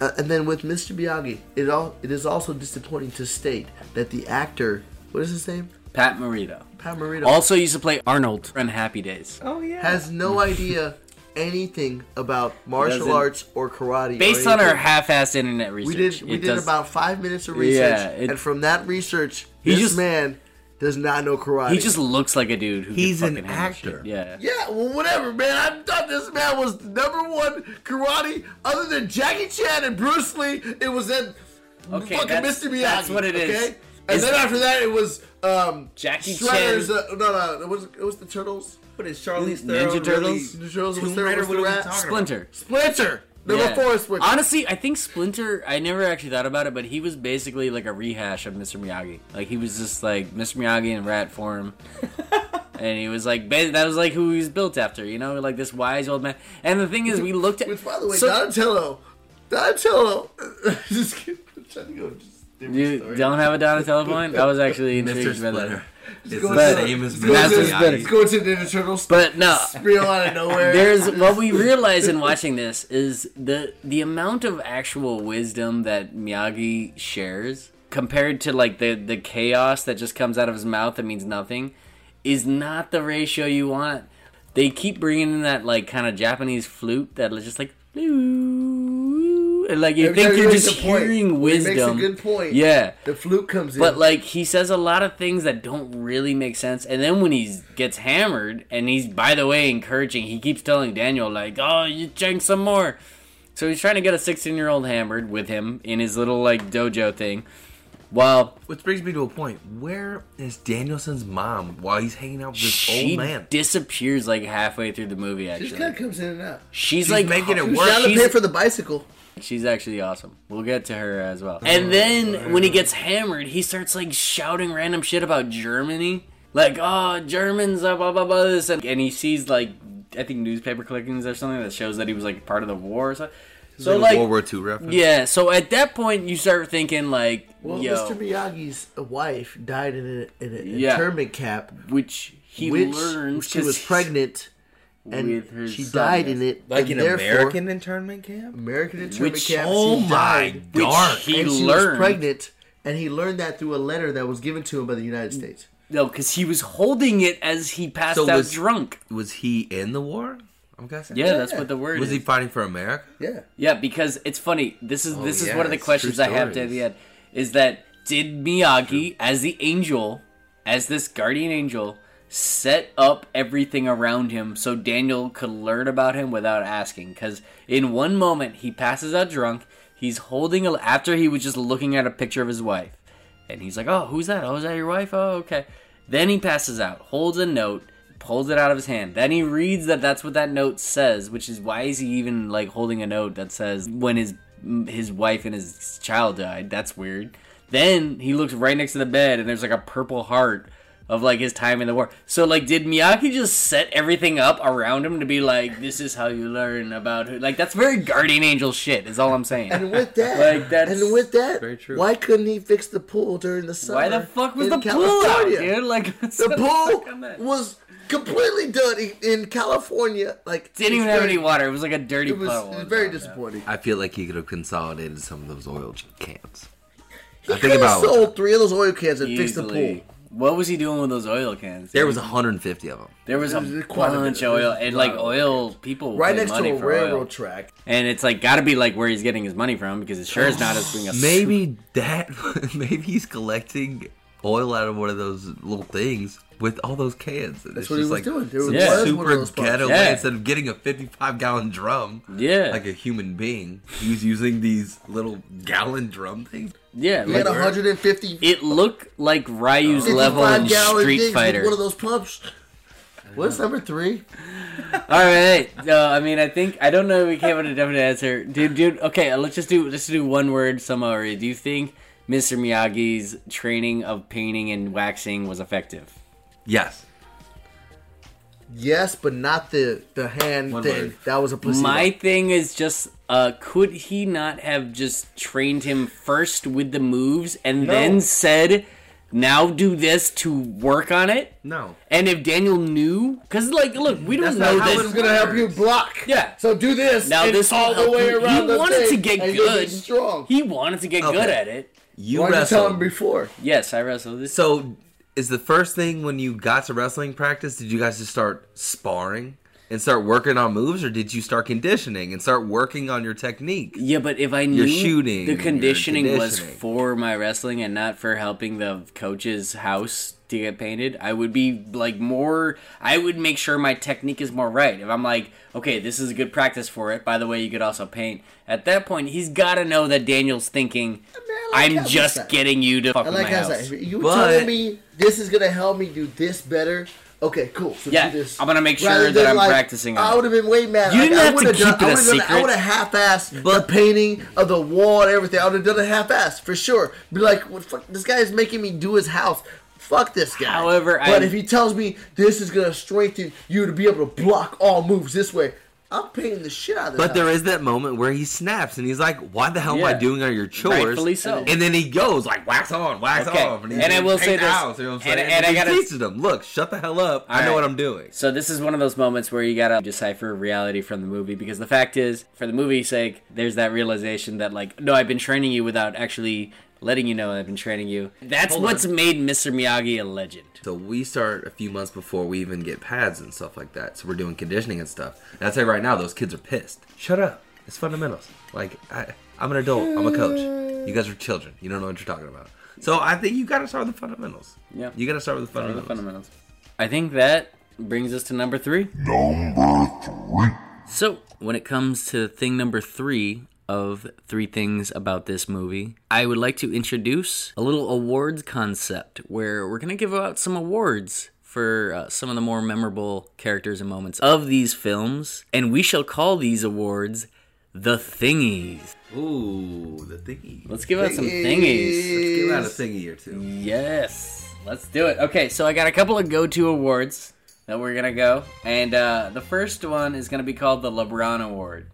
Uh, and then with Mister Miyagi, it all it is also disappointing to state that the actor, what is his name? Pat Morita. Pat Morita. Also used to play Arnold on Happy Days. Oh, yeah. Has no idea anything about martial arts or karate. Based or on our half-assed internet research. We did, we did does, about five minutes of research, yeah, it, and from that research, this just, man does not know karate. He just looks like a dude who He's an actor. Yeah. Yeah, well, whatever, man. I thought this man was number one karate. Other than Jackie Chan and Bruce Lee, it was then okay, fucking Mister Miyagi. That's what it is. Okay? And is then it, after that, it was um, Jackie Shredder's, Chan. Uh, no, no, it was, it was the Turtles. What is Charlie's Ninja Turtles? Ninja Turtles was the Splinter. Splinter. Number yeah. four is Splinter. Honestly, I think Splinter, I never actually thought about it, but he was basically like a rehash of Mister Miyagi. Like, he was just like Mister Miyagi in rat form. And he was like, that was like who he was built after, you know? Like this wise old man. And the thing is, we looked at... Which, by the way, so, Donatello. Donatello. Just kidding. I'm trying to go just different You story. Don't have a Donatello point? I was actually intrigued by that. It's going the same as It's going to the Ninja Turtles. But no. Real out of nowhere. There's what we realize in watching this is the the amount of actual wisdom that Miyagi shares compared to like the, the chaos that just comes out of his mouth that means nothing is not the ratio you want. They keep bringing in that like kind of Japanese flute that is just like And like you Every think you're just hearing point. wisdom. He makes a good point. Yeah, the flute comes in, but like he says a lot of things that don't really make sense. And then when he gets hammered, and he's by the way encouraging, he keeps telling Daniel like, "Oh, you drink some more." So he's trying to get a sixteen-year-old hammered with him in his little like dojo thing. Well, which brings me to a point. Where is Danielson's mom while he's hanging out with this she old man? She disappears like halfway through the movie. Actually, she kind of comes in and out. She's, she's like making it work. She's pay for the bicycle. She's actually awesome. We'll get to her as well. And then when he gets hammered, he starts like shouting random shit about Germany. Like, oh, Germans, blah, blah, blah, blah. This. And, and he sees like, I think newspaper clippings or something that shows that he was like part of the war or something. So like, like World War Two reference. Yeah, so at that point you start thinking like, well, yo, Mister Miyagi's wife died in an yeah, internment camp. Which he which learned. She was pregnant. And her she son, died yes. in it. Like an American internment camp? American internment which, camp. Oh she my god. He and learned. She was pregnant, and he learned that through a letter that was given to him by the United States. though, because he was holding it as he passed so out was, drunk. Was he in the war? I'm guessing. Yeah, yeah, that's what the word was is. Was he fighting for America? Yeah. Yeah, because it's funny. This is oh, this is yeah, one of the questions I have to at the end. Is that did Miyagi, true. as the angel, as this guardian angel, set up everything around him so Daniel could learn about him without asking? Because in one moment, he passes out drunk. He's holding, a, after he was just looking at a picture of his wife. And he's like, oh, who's that? Oh, is that your wife? Oh, okay. Then he passes out, holds a note, pulls it out of his hand. Then he reads that that's what that note says, which is why is he even, like, holding a note that says when his his wife and his child died? That's weird. Then he looks right next to the bed, and there's, like, a purple heart of, like, his time in the war. So, like, did Miyagi just set everything up around him to be like, this is how you learn about who? Like, that's very guardian angel shit, is all I'm saying. And with that, like, that's and with that, very true. Why couldn't he fix the pool during the summer? Why the fuck was the pool out, dude? Like, the pool was completely dirty in California. Like, didn't even dirty. have any water. It was like a dirty puddle. It was, puddle it was very disappointing. Out. I feel like he could have consolidated some of those oil cans. He I think about sold three of those oil cans and fixed the pool. What was he doing with those oil cans? There was one hundred fifty of them. There was, was a bunch of oil. And, like, oil people right next money to a railroad oil. Track. And it's, like, got to be, like, where he's getting his money from because it sure is not as being a... Maybe that... Maybe he's collecting oil out of one of those little things with all those cans. That's it's what just he was like doing. There was yeah. super ghetto. Yeah. Instead of getting a fifty-five gallon drum, yeah. like a human being, he was using these little gallon drum things. Yeah, he like, had one hundred fifty. It looked like Ryu's level in Street Fighter. One of those pumps. What's number three? All right. No, I mean, I think I don't know if we came up with a definite answer, dude. Dude, okay, let's just do let's do one word somehow. Do you think Mister Miyagi's training of painting and waxing was effective? Yes. Yes, but not the, the hand One thing. Word. That was a placebo. My thing is just, uh, could he not have just trained him first with the moves and no. then said, now do this to work on it? No. And if Daniel knew, because, like, look, we don't That's know how this. That's going to help you block. Yeah. So do this. Now this all the way around. He wanted to get good. Strong. He wanted to get okay. good at it. You Why wrestled. Did you tell him before? Yes, I wrestled. This so... Is the first thing when you got to wrestling practice, did you guys just start sparring and start working on moves, or did you start conditioning and start working on your technique? Yeah, but if I knew shooting, the conditioning, conditioning was for my wrestling and not for helping the coach's house to get painted, I would be like more, I would make sure my technique is more right. If I'm like, okay, this is a good practice for it. By the way, you could also paint. At that point, he's got to know that Daniel's thinking... I like I'm just that. getting you to fuck I like with my house. That. You but, telling me this is going to help me do this better? Okay, cool. So yeah, do this. I'm going to make sure Rather that I'm like, practicing. I would have been way mad. You like, didn't I have to keep done, it a secret. Done, I would have half-assed but, the painting of the wall and everything. I would have done it half-assed, for sure. Be like, well, fuck, this guy is making me do his house. Fuck this guy. However, But I'm, if he tells me this is going to strengthen you to be able to block all moves this way, I'm painting the shit out of But house. There is that moment where he snaps and he's like, why the hell yeah. am I doing all your chores? Rightfully so. And then he goes like, wax on, wax okay. off. And, and I will say this. House, you know what I'm and and, and I gotta, teaches him, look, shut the hell up. All I know right. what I'm doing. So this is one of those moments where you got to decipher reality from the movie. Because the fact is, for the movie's sake, there's that realization that like, no, I've been training you without actually letting you know I've been training you. That's Hold what's on. made Mister Miyagi a legend. So we start a few months before we even get pads and stuff like that. So we're doing conditioning and stuff. And I'd say right now, those kids are pissed. Shut up. It's fundamentals. Like, I, I'm an adult. I'm a coach. You guys are children. You don't know what you're talking about. So I think you got to start with the fundamentals. Yeah. You got to start with the fundamentals. the fundamentals. I think that brings us to number three. Number three. So when it comes to thing number three... of three things about this movie, I would like to introduce a little awards concept where we're going to give out some awards for uh, some of the more memorable characters and moments of these films, and we shall call these awards the Thingies. Ooh, the Thingies. Let's give out some Thingies. Let's give out a Thingy or two. Yes, let's do it. Okay, so I got a couple of go-to awards that we're going to go, and uh, the first one is going to be called the LeBron Award.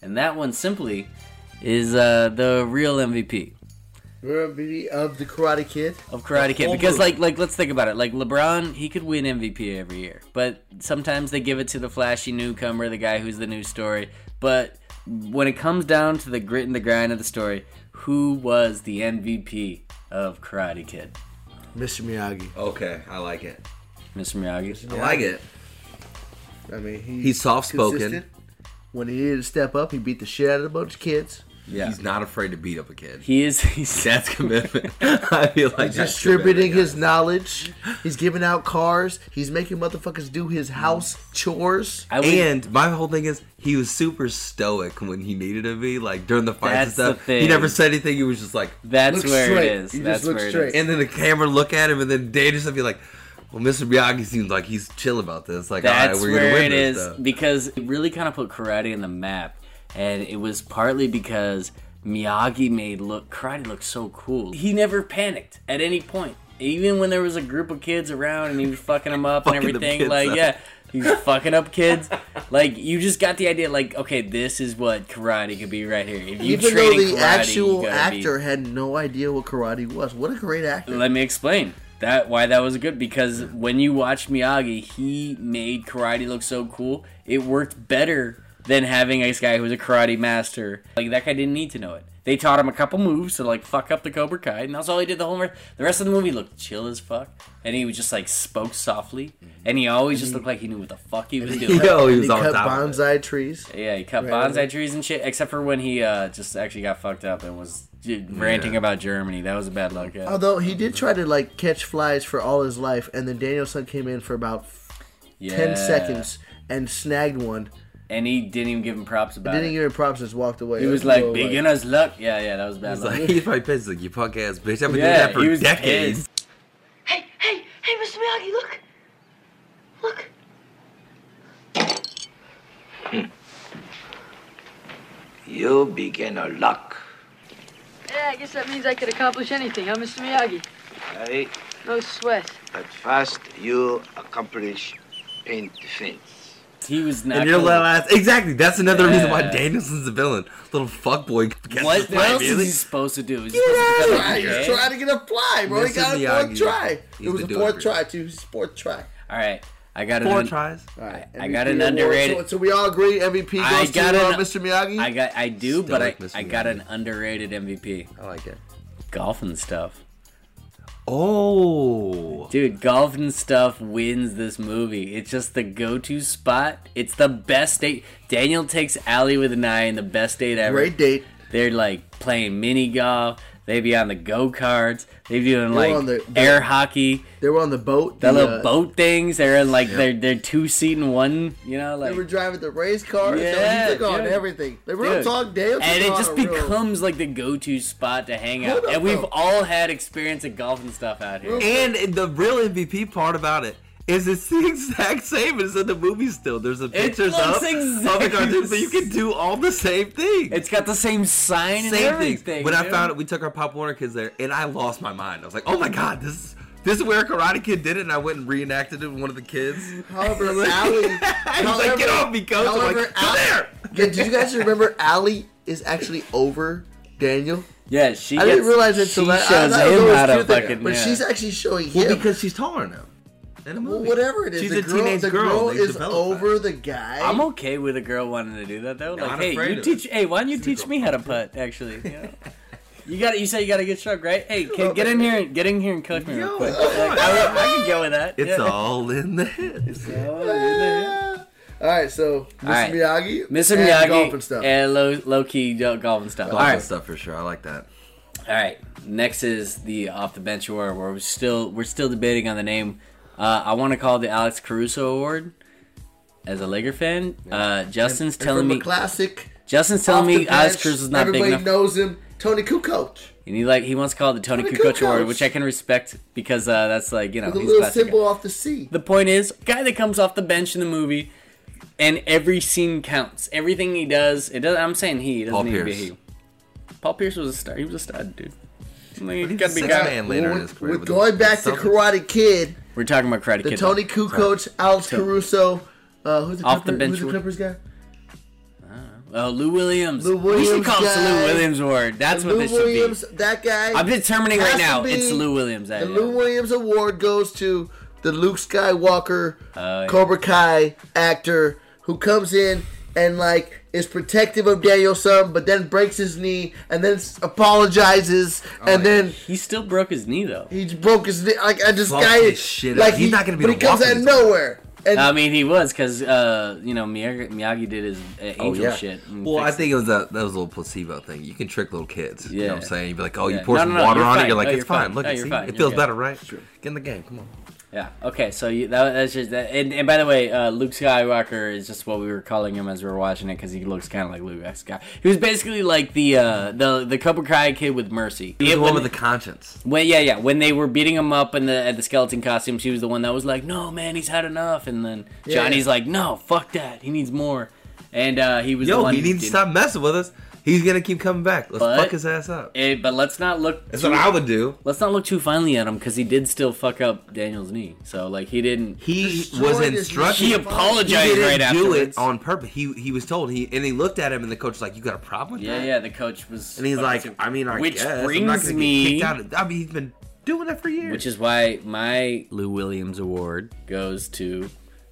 And that one simply is uh, the real M V P. M V P of the Karate Kid? Of Karate Kid. Because, like, like, let's think about it. Like, LeBron, he could win M V P every year. But sometimes they give it to the flashy newcomer, the guy who's the news story. But when it comes down to the grit and the grind of the story, who was the M V P of Karate Kid? Mister Miyagi. Okay, I like it. Mister Miyagi. Mister Miyagi. I like it. I mean, he's, he's soft-spoken. Consistent. When he needed to step up, he beat the shit out of a bunch of kids. Yeah, he's not afraid to beat up a kid. He is. He's that's commitment. I feel like he's that's distributing his knowledge. He's giving out cars. He's making motherfuckers do his house chores. I mean, and my whole thing is he was super stoic when he needed to be. Like during the fights and stuff, he never said anything. He was just like, "That's where straight. It is." He that's just where straight. It is. And then the camera look at him, and then Dana stuff. Be like, "Well, Mister Miyagi seems like he's chill about this. Like, that's all right, we're where gonna win it this is stuff." Because it really kind of put karate in the map. And it was partly because Miyagi made look karate look so cool. He never panicked at any point. Even when there was a group of kids around and he was fucking them up and everything. Like, up. yeah, he's fucking up kids. Like, you just got the idea, like, okay, this is what karate could be right here. If you Even though the karate, actual actor be... had no idea what karate was. What a great actor. Let me explain that why that was good. Because when you watch Miyagi, he made karate look so cool. It worked better than having a guy who was a karate master. Like, that guy didn't need to know it. They taught him a couple moves to, like, fuck up the Cobra Kai, and that's all he did the whole rest. The rest of the movie looked chill as fuck, and he was just, like, spoke softly, and he always just looked like he knew what the fuck he was doing. Yo, he was he on cut top bonsai of it. trees. Yeah, he cut right, bonsai right. trees and shit, except for when he uh, just actually got fucked up and was ranting yeah. about Germany. That was a bad luck. Yeah. Although, he did try to, like, catch flies for all his life, and then Daniel-san came in for about yeah. ten seconds and snagged one. And he didn't even give him props about it. Didn't give him props, just walked away. He was like, beginner's luck. Yeah, yeah, that was bad luck. He's probably pissed, like, you punk ass bitch. I've been doing that for decades. Hey, hey, hey, Mister Miyagi, look. Look. Hmm. You beginner luck. Yeah, I guess that means I could accomplish anything, huh, Mister Miyagi? Hey. No sweat. But first, you accomplish paint defense. He was not. And your little ass. Exactly. That's another yeah. reason why Danielson's a villain. Little fuckboy. What, what else is he supposed to do? He's get supposed out to He's trying to get a fly, bro. This he got a fourth try. It was a fourth try, too. It was a fourth try. All right. I got Four an, tries. All right. I got an underrated. So, so we all agree M V P goes I got to an, uh, Mister Miyagi? I got. I do, Still but like I, I got an underrated M V P. I like it. Golf and Stuff. Oh. Dude, Golf and Stuff wins this movie. It's just the go-to spot. It's the best date. Daniel takes Ali with an eye in the best date ever. Great date. They're like playing mini golf. They be on the go-karts. They be doing like the, the, air hockey. They were on the boat. The, the little uh, boat things. They're in like yeah. their their two-seat and one, you know, like. They were driving the race car. Yeah, so he took on everything. They were on talk Dale. And it just becomes road. like the go-to spot to hang out. Up, and we've bro. all had experience at Golf and Stuff out here. And the real M V P part about it. Is it's the exact same as in the movie still. There's a pictures of the cartoon, so you can do all the same thing. It's got the same sign same and everything. Things. When dude. I found it, we took our Pop Warner kids there, and I lost my mind. I was like, oh my god, this is, this is where Karate Kid did it, and I went and reenacted it with one of the kids. However, Ali... I was however, like, get off me, coach. However, I'm like, come there! Yeah, did you guys remember Ali is actually over Daniel? Yeah, she gets, I didn't realize it until that. She shows I, I him how to fucking... But yeah. she's actually showing him. Well, because she's taller now. Well, whatever it is, she's the a girl, teenage the girl, girl is over her. the guy. I'm okay with a girl wanting to do that though. Like, I'm hey, you teach. It. Hey, why don't you she's teach me how to putt? Actually, you know? you got. You said you got to get shrug, right? Hey, kid, get in here and get in here and coach me real quick. Like, I, I can go with that. It's yeah. all in the head. It's all in the head. All right, so Mister Right. Miyagi, Mister and Miyagi, Golf and Stuff, and low, low key Golf and Stuff. Golf and right. Stuff for sure. I like that. All right, next is the off the bench award where we're still we're still debating on the name. Uh, I want to call the Alex Caruso Award as a Laker fan. Uh, Justin's and, telling and me classic. Justin's telling me bench, Alex Caruso's not big enough. Everybody knows him. Tony Kukoc. And he like he wants to call it the Tony, Tony Kukoc, Kukoc Award, which I can respect because uh, that's like you know. With a he's little symbol off the sea. The point is, guy that comes off the bench in the movie, and every scene counts. Everything he does, it does. I'm saying he, he doesn't Paul need Pierce. to be he. Paul Pierce was a star. He was a stud, dude. Like, he's got to be guy. We're going back to Karate Kid. We're talking about Karate Kid. The Tony Kukoc, Alex Caruso, uh, who's the Off Clipper, the bench who's the Clippers guy? I don't know. Uh, Lou Williams. Lou Williams. We should call it the Lou Williams Award. That's what Lou this Williams, should be. That guy. I'm determining right now. It's Lou Williams. The Lou Williams Award goes to the Luke Skywalker, uh, yeah. Cobra Kai actor who comes in and like is protective of Daniel-san, but then breaks his knee and then apologizes oh, and yeah. then he still broke his knee though. He broke his knee. Like I just guy shit like up. He's he, not gonna be. But he comes out of nowhere. And I mean, he was because uh, you know Miyagi, Miyagi did his uh, angel oh, yeah. shit. Well, I think it was a, that was a little placebo thing. You can trick little kids. Yeah. You know what I'm saying? You'd be like, oh, yeah. you pour no, some no, no, water on fine. it. You're like, no, it's you're fine. fine. Look, no, see, fine. it feels okay. better, right? Sure. Get in the game. Come on. Yeah. Okay. So you, that, that's just that. And, and by the way, uh, Luke Skywalker is just what we were calling him as we were watching it because he looks kind of like Luke Skywalker. He was basically like the uh, the the Cobra Kai kid with mercy. He was the one with the conscience. When, yeah, yeah. When they were beating him up in the at the skeleton costume, she was the one that was like, "No, man, he's had enough." And then yeah, Johnny's yeah. like, "No, fuck that. He needs more." And uh, he was yo, the one he needs to stop messing with us. He's gonna keep coming back. Let's but, fuck his ass up. It, but let's not look. That's too, what I would do. Let's not look too finely at him because he did still fuck up Daniel's knee. So like he didn't. He was instructed. He apologized he didn't right after. Do afterwards. It on purpose. He he was told. He and he looked at him and the coach was like, "You got a problem with yeah, that?" Yeah, yeah. The coach was. And he's like, "I mean, I which guess." Which brings I'm not gonna me. Get kicked out of, I mean, he's been doing that for years. Which is why my Lou Williams Award goes to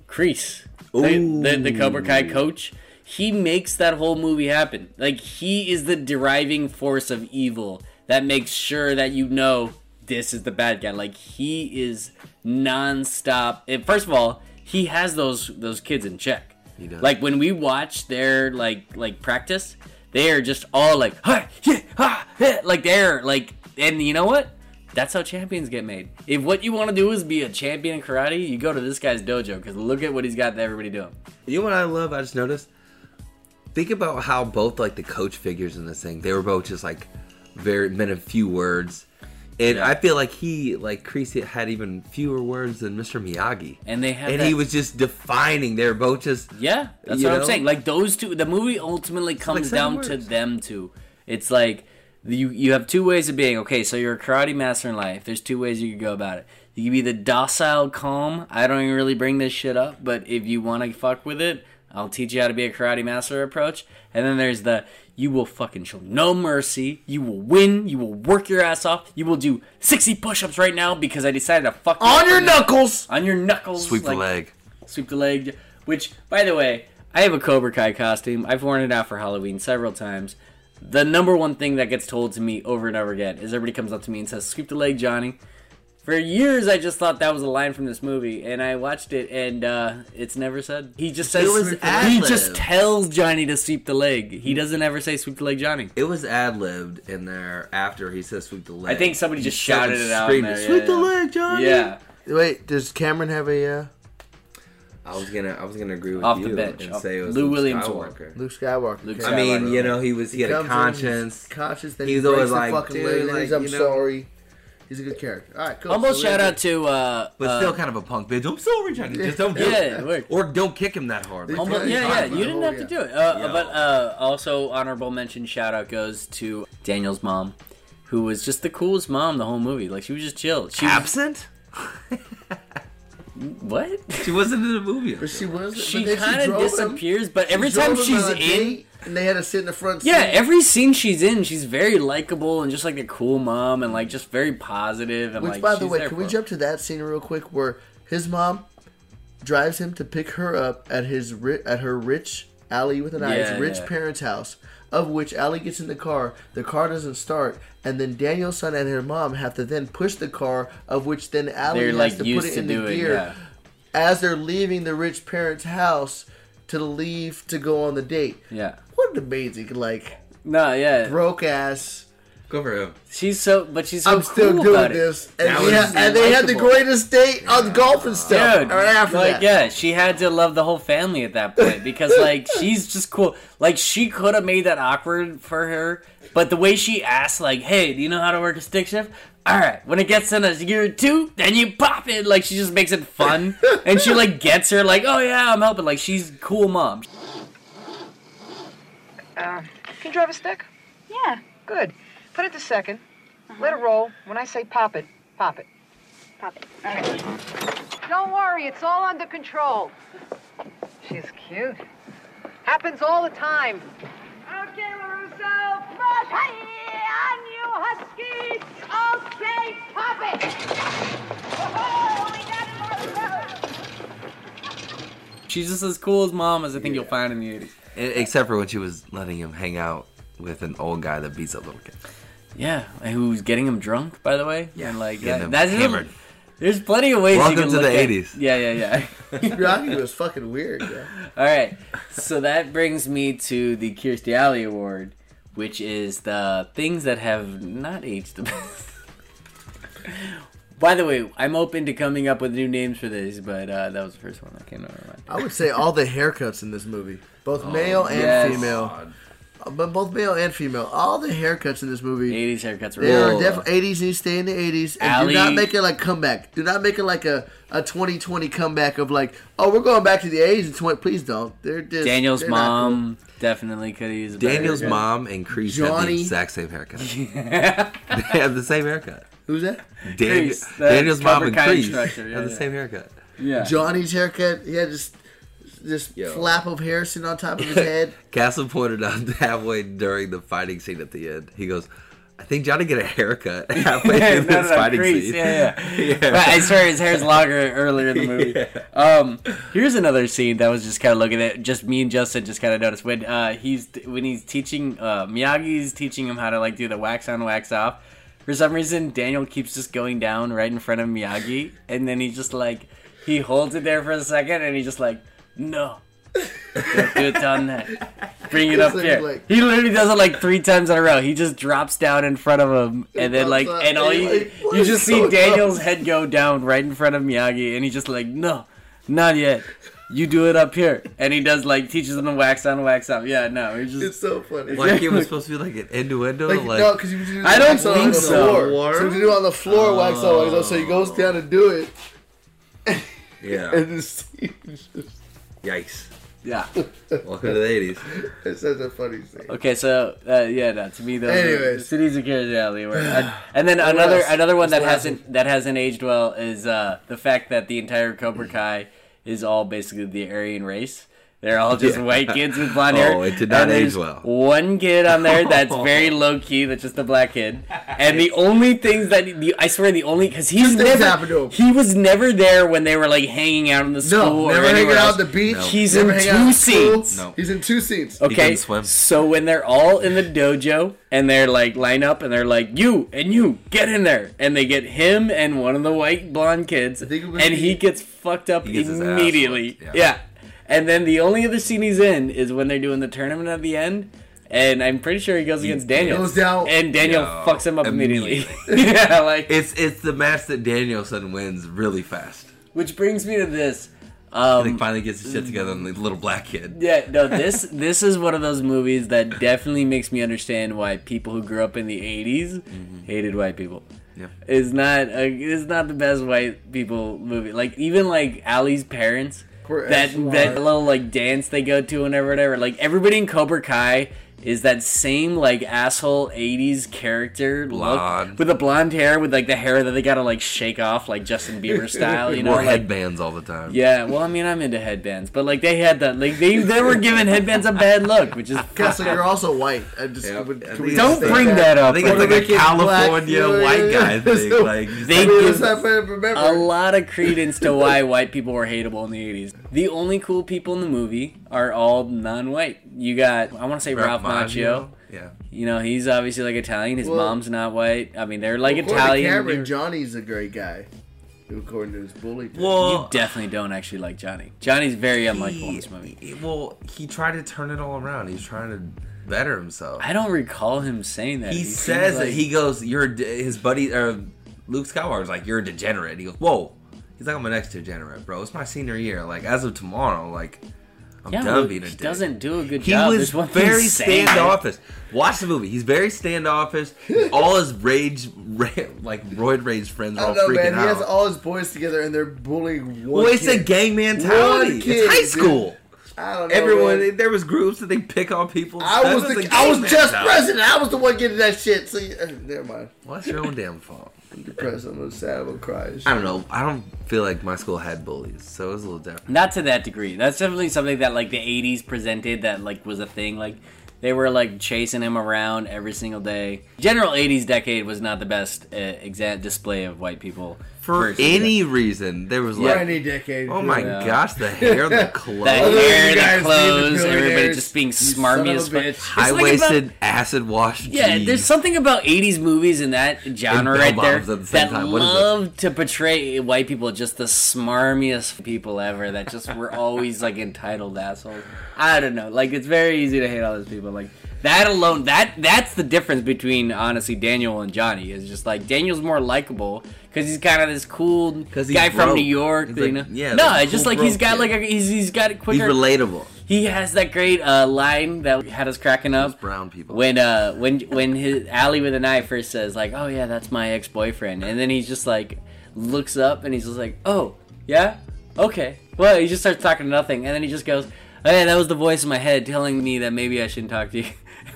Kreese, the, the, the Cobra Kai coach. He makes that whole movie happen. Like, he is the driving force of evil that makes sure that you know this is the bad guy. Like, he is nonstop. And first of all, he has those those kids in check. He does. Like, when we watch their, like, like practice, they are just all like, ha, yeah, ha, yeah. like, they're, like, and you know what? That's how champions get made. If what you want to do is be a champion in karate, you go to this guy's dojo, because look at what he's got everybody doing. You know what I love? I just noticed? Think about how both, like, the coach figures in this thing, they were both just, like, very men of few words. And yeah. I feel like he, like, Kreese had even fewer words than Mister Miyagi. And they had And that... he was just defining. They were both just... Yeah, that's what know? I'm saying. Like, those two... The movie ultimately comes like down words. to them two. It's like, you, you have two ways of being. Okay, so you're a karate master in life. There's two ways you could go about it. You can be the docile, calm, I don't even really bring this shit up, but if you want to fuck with it... I'll teach you how to be a karate master approach. And then there's the, you will fucking show no mercy. You will win. You will work your ass off. You will do sixty push-ups right now because I decided to fuck you on your knuckles. On your knuckles. Sweep like, the leg. Sweep the leg. Which, by the way, I have a Cobra Kai costume. I've worn it out for Halloween several times. The number one thing that gets told to me over and over again is everybody comes up to me and says, sweep the leg, Johnny. For years, I just thought that was a line from this movie, and I watched it, and uh, it's never said. He just says, it was ad-lib. He just tells Johnny to sweep the leg. He doesn't ever say sweep the leg, Johnny. It was ad-libbed in there after he says sweep the leg. I think somebody just shouted it out. There. Sweep yeah, the yeah. leg, Johnny. Yeah. Wait, does Cameron have a? Uh... I was gonna, I was gonna agree with Off you the bench. and say it was Lou Williams Skywalker. Luke Skywalker. Luke Skywalker. I mean, you know, he was he, he had a conscience. Conscious. Then he was always like, dude, leg, like, I'm sorry. Know, he's a good character. All right, cool. Almost so shout out to... Uh, but uh, still kind of a punk bitch. I'm sorry, Johnny. Just don't do yeah, it. Or don't kick him that hard. Almost, yeah, yeah. You didn't have to do it. Uh, but uh, also, honorable mention shout out goes to Daniel's mom, who was just the coolest mom the whole movie. Like, she was just chill. She Absent? Was... What? She wasn't in the movie. But she was. She kind of disappears, him. but every she time she's in... And they had to sit in the front seat. Yeah, every scene she's in, she's very likable and just like a cool mom and like just very positive. And, Which, like, by the way, can we jump to that scene real quick where his mom drives him to pick her up at his ri- at her rich alley with an eye, yeah, his rich yeah. parents' house, of which Allie gets in the car, the car doesn't start, and then Daniel's son and her mom have to then push the car, of which then Allie they're, has like, to put it to in the it, gear yeah. as they're leaving the rich parents' house to leave to go on the date. Yeah. What an amazing, like, no, yeah, broke ass. Go for him. She's so, but she's so I'm cool still doing about this. It. And, yeah, and they had the greatest date yeah. on Golf and Stuff. Dude, right after like, that. yeah, she had to love the whole family at that point because, like, she's just cool. Like, she could have made that awkward for her, but the way she asked, like, hey, do you know how to work a stick shift? All right, when it gets in a gear two, then you pop it. Like, she just makes it fun. And she, like, gets her, like, oh, yeah, I'm helping. Like, she's cool mom. Uh, can you drive a stick? Yeah. Good. Put it to second. Uh-huh. Let it roll. When I say pop it, pop it. Pop it. All right. Don't worry, it's all under control. She's cute. Happens all the time. Okay, LaRusso, march on you Huskies. Okay, pop it. Whoa, we got it, LaRusso. She's just as cool as mom as I think yeah. you'll find in the eighties. Except for when she was letting him hang out with an old guy that beats up little kids. Yeah, who was getting him drunk, by the way. Yeah, and like yeah, that's hammered. Him. There's plenty of ways. Welcome you can to look the eighties. At. Yeah, yeah, yeah. Rocky was fucking weird. Yeah. All right, so that brings me to the Kirstie Alley Award, which is the things that have not aged the best. By the way, I'm open to coming up with new names for this, but uh, that was the first one that came to my mind. I would say all the haircuts in this movie, both oh, male and yes. female. God. But both male and female, all the haircuts in this movie, eighties haircuts, they are definitely eighties. And you stay in the eighties, and Ali. Do not make it like comeback. Do not make it like a, a twenty twenty comeback of like, oh, we're going back to the eighties and twenty. Please don't. They're just, Daniel's they're mom cool. Definitely could use a Daniel's haircut. Mom and Kreese have the exact same haircut. Yeah. They have the same haircut. Who's that? Dan- Kreese, Daniel's mom and Kreese yeah, have the yeah. same haircut. Yeah, Johnny's haircut. Yeah, just. This Yo. Flap of hair sitting on top of his head. Castle pointed out halfway during the fighting scene at the end. He goes, I think Johnny got a haircut halfway through this no, no, fighting Kreese. Scene. Yeah, yeah. yeah. But I swear his hair's longer earlier in the movie. Yeah. Um, here's another scene that was just kind of looking at. Just me and Justin just kind of noticed when uh, he's when he's teaching uh, Miyagi's teaching him how to like do the wax on, wax off. For some reason, Daniel keeps just going down right in front of Miyagi, and then he just like he holds it there for a second, and he just like. No. Don't do it on that. Bring it up here. Like, he literally does it like three times in a row. He just drops down in front of him, and then like, up, and all you, like, you just see Daniel's up? Head go down right in front of Miyagi, and he's just like, no, not yet. You do it up here, and he does like teaches him to wax on, wax off. Yeah, no, just, it's so funny. Like it was supposed to be like an innuendo. Like, like no, because you do I don't think on the so. Floor. So you do it on the floor oh. wax on, wax off. So he goes down to do it. Yeah. And this. Yikes. Yeah. Welcome to the eighties. It's such a funny scene. Okay, so, uh, yeah, no, to me, those Anyways. Are cities of Kirstie Alley. And then another else? Another one What's that hasn't one? That hasn't aged well is uh, the fact that the entire Cobra Kai is all basically the Aryan race. They're all just yeah. white kids with blonde hair. Oh, it did not age well. One kid on there that's very low key. That's just a black kid. And the only things that the, I swear the only because he's never happened to him. He was never there when they were like hanging out in the school. No, never or hanging out on the beach. No. He's never in two scenes. No. He's in two scenes. Okay, so when they're all in the dojo and they're like line up and they're like you and you get in there and they get him and one of the white blonde kids and he, he gets fucked up immediately. Yeah. yeah. And then the only other scene he's in is when they're doing the tournament at the end, and I'm pretty sure he goes against Daniel. Goes down, and Daniel no, fucks him up immediately. immediately. Yeah, like it's it's the match that Daniel-san wins really fast. Which brings me to this. Um, and he finally gets his shit together on the little black kid. Yeah, no, this this is one of those movies that definitely makes me understand why people who grew up in the eighties mm-hmm. hated white people. Yeah. It's not a, it's not the best white people movie. Like even like Ali's parents. That that little like dance they go to whenever whatever like everybody in Cobra Kai is that same like asshole eighties character blonde. Look with the blonde hair with like the hair that they gotta like shake off like Justin Bieber style you know or like, headbands all the time yeah well I mean I'm into headbands but like they had that like they, they were giving headbands a bad look which is so you're also white I just, yeah. would, I don't bring that, that up I think it's like, like a California black, white guy thing so, like they I mean, give a lot of credence to why white people were hateable in the eighties. The only cool people in the movie are all non-white. You got I want to say Ralph Macchio. Yeah. You know, he's obviously like Italian. His well, mom's not white. I mean, they're like according Italian. To Cameron, Johnny's a great guy. According to his bully. Well, you definitely don't actually like Johnny. Johnny's very he, unlikable in this movie. He, well, he tried to turn it all around. He's trying to better himself. I don't recall him saying that. He, he says like, that. He goes, "You're his buddy." Or Luke Skywalker's like, "You're a degenerate." He goes, "Whoa." He's like, "I'm an ex degenerate, bro. It's my senior year. Like, as of tomorrow, like." I'm yeah, done being a dick. He doesn't do a good he job. He was very standoffish. Watch the movie. He's very standoffish. All his rage, ra- like roid rage friends are all know, freaking man. Out. He has all his boys together and they're bullying one Well, it's kid. A gang mentality. Kid, it's high school. Dude. I don't know, Everyone, man. There was groups that they pick on people. I was, the, I was just mentality. President. I was the one getting that shit. So, uh, never mind. Well, that's your own damn fault. I'm depressed. I'm sad. I'm crying. I don't know. I don't feel like my school had bullies, so it was a little different. Not to that degree. That's definitely something that like the eighties presented that like was a thing. Like they were like chasing him around every single day. General eighties decade was not the best uh, exact display of white people. For person. Any reason, there was yeah. like any decade. Oh my yeah. gosh, the hair, the clothes, the hair, the clothes, everybody just being smarmy as fuck. High-waisted, like acid-washed. Yeah, jeans. There's something about eighties movies in that genre right there the that love to portray white people just the smarmiest people ever. That just were always like entitled assholes. I don't know. Like it's very easy to hate all those people. Like. That alone, that that's the difference between, honestly, Daniel and Johnny. Is just like, Daniel's more likable, because he's kind of this cool guy broke. From New York. Like, you know? Yeah, no, it's cool just like, he's got kid. Like, a, he's, he's got it quicker. He's relatable. He has that great uh, line that had us cracking up. Those brown people. When, uh, when, when his, Ali with an eye first says, like, oh yeah, that's my ex-boyfriend. And then he's just like, looks up and he's just like, oh, yeah? Okay. Well, he just starts talking to nothing. And then he just goes, oh yeah, that was the voice in my head telling me that maybe I shouldn't talk to you.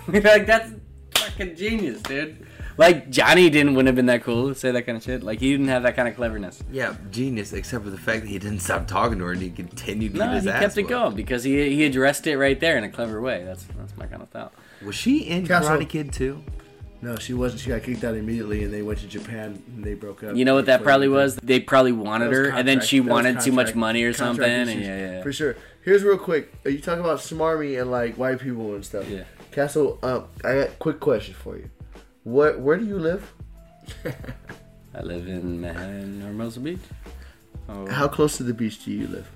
Like, that's fucking genius, dude. Like, Johnny didn't wouldn't have been that cool to say that kind of shit. Like, he didn't have that kind of cleverness. Yeah, genius, except for the fact that he didn't stop talking to her and he continued to no, get his ass he kept it going because he he addressed it right there in a clever way. That's that's my kind of thought. Was she in Castle. Karate Kid too? No, she wasn't. She got kicked out immediately, and they went to Japan, and they broke up. You know what that probably was? They probably wanted her, and then she wanted too much money or something. And yeah, yeah, yeah. For sure. Here's real quick. You talk about smarmy and, like, white people and stuff. Yeah. Castle, um, I got a quick question for you. What? Where do you live? I live in Manhattan, Hermosa Beach. Oh. How close to the beach do you live?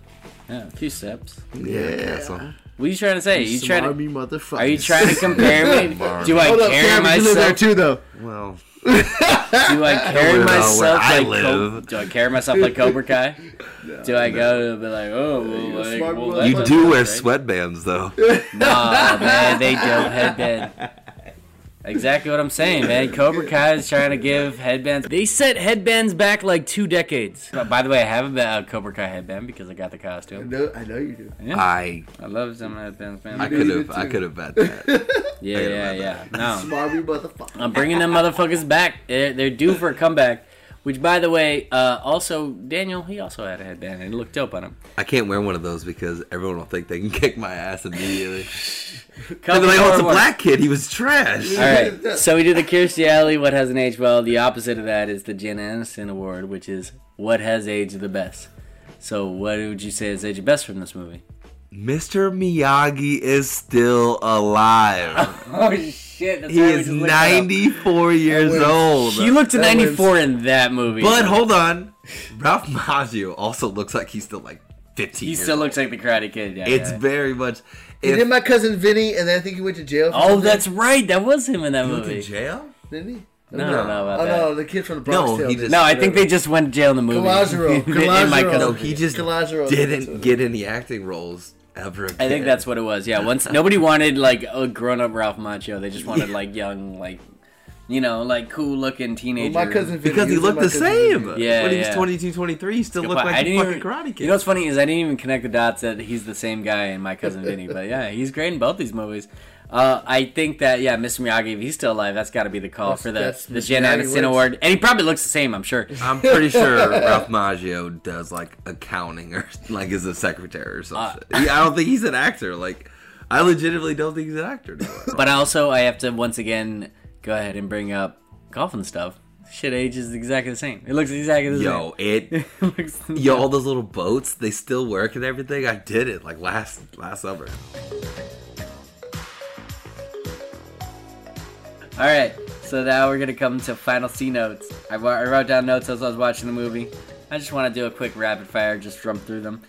Yeah, a few steps. Yeah, yeah. Castle. What are you trying to say? Are you, trying to, are you trying to compare me? Do I up, carry myself? You live there too, though. Well, do I carry I myself I like Cobra? Do I carry myself like Cobra Kai? No, do I no. go to be like, oh, well, like, well, you do wear right? sweatbands though? Nah, man, they don't headband. Exactly what I'm saying, man. Cobra Kai is trying to give headbands. They set headbands back like two decades. Oh, by the way, I have a Cobra Kai headband because I got the costume. I know, I know you do. Yeah. I I love some headbands, man. I could have, I could have bet that. Yeah, yeah, yeah. That. No, smarmy motherfucker. I'm bringing them motherfuckers back. They're, they're due for a comeback. Which, by the way, uh, also, Daniel, he also had a headband, and it looked dope on him. I can't wear one of those because everyone will think they can kick my ass immediately. They're like, oh, it's a black kid. He was trash. All right, so we did the Kirstie Alley, what has an age well. The opposite of that is the Jen Aniston Award, which is what has aged the best. So what would you say is aged best from this movie? Mister Miyagi is still alive. Oh, shit. That's he is ninety-four years old. He looked ninety-four in that movie. But hold on. Ralph Macchio also looks like he's still like fifteen He still looks like the Karate Kid. Yeah, it's yeah. very much. He did My Cousin Vinny, and then I think he went to jail. For oh, something. That's right. That was him in that he movie. He went to jail? Didn't he? No, no, no, no about oh, that. No, the kid from the Bronx no, Tale. He just, no, I whatever. think they just went to jail in the movie. Calazaro. Calazaro. No, he just Calazaro. didn't get any acting roles. Ever again. I think that's what it was. Yeah, once nobody wanted like a grown-up Ralph Macchio. They just wanted like young, like you know, like cool-looking teenager. Well, my cousin Vinny, because he, he looked the same. Vinny. Yeah, when yeah. he was twenty-two, twenty-three, he still looked point. like a fucking even, Karate Kid. You know what's funny is I didn't even connect the dots that he's the same guy in My Cousin Vinny. But yeah, he's great in both these movies. Uh, I think that yeah, Mister Miyagi, if he's still alive, that's got to be the call that's, for the the Jen Aniston Award, and he probably looks the same, I'm sure. I'm pretty sure Ralph Macchio does like accounting or like is a secretary or something. Uh, I don't think he's an actor. Like, I legitimately don't think he's an actor. No, I but also, I have to once again go ahead and bring up Golf and Stuff. Shit ages exactly the same. It looks exactly the yo, same. It, it looks yo, it. Yo, all those little boats, they still work and everything. I did it like last last summer. All right, so now we're going to come to final C notes. I, w- I wrote down notes as I was watching the movie. I just want to do a quick rapid fire, just jump through them.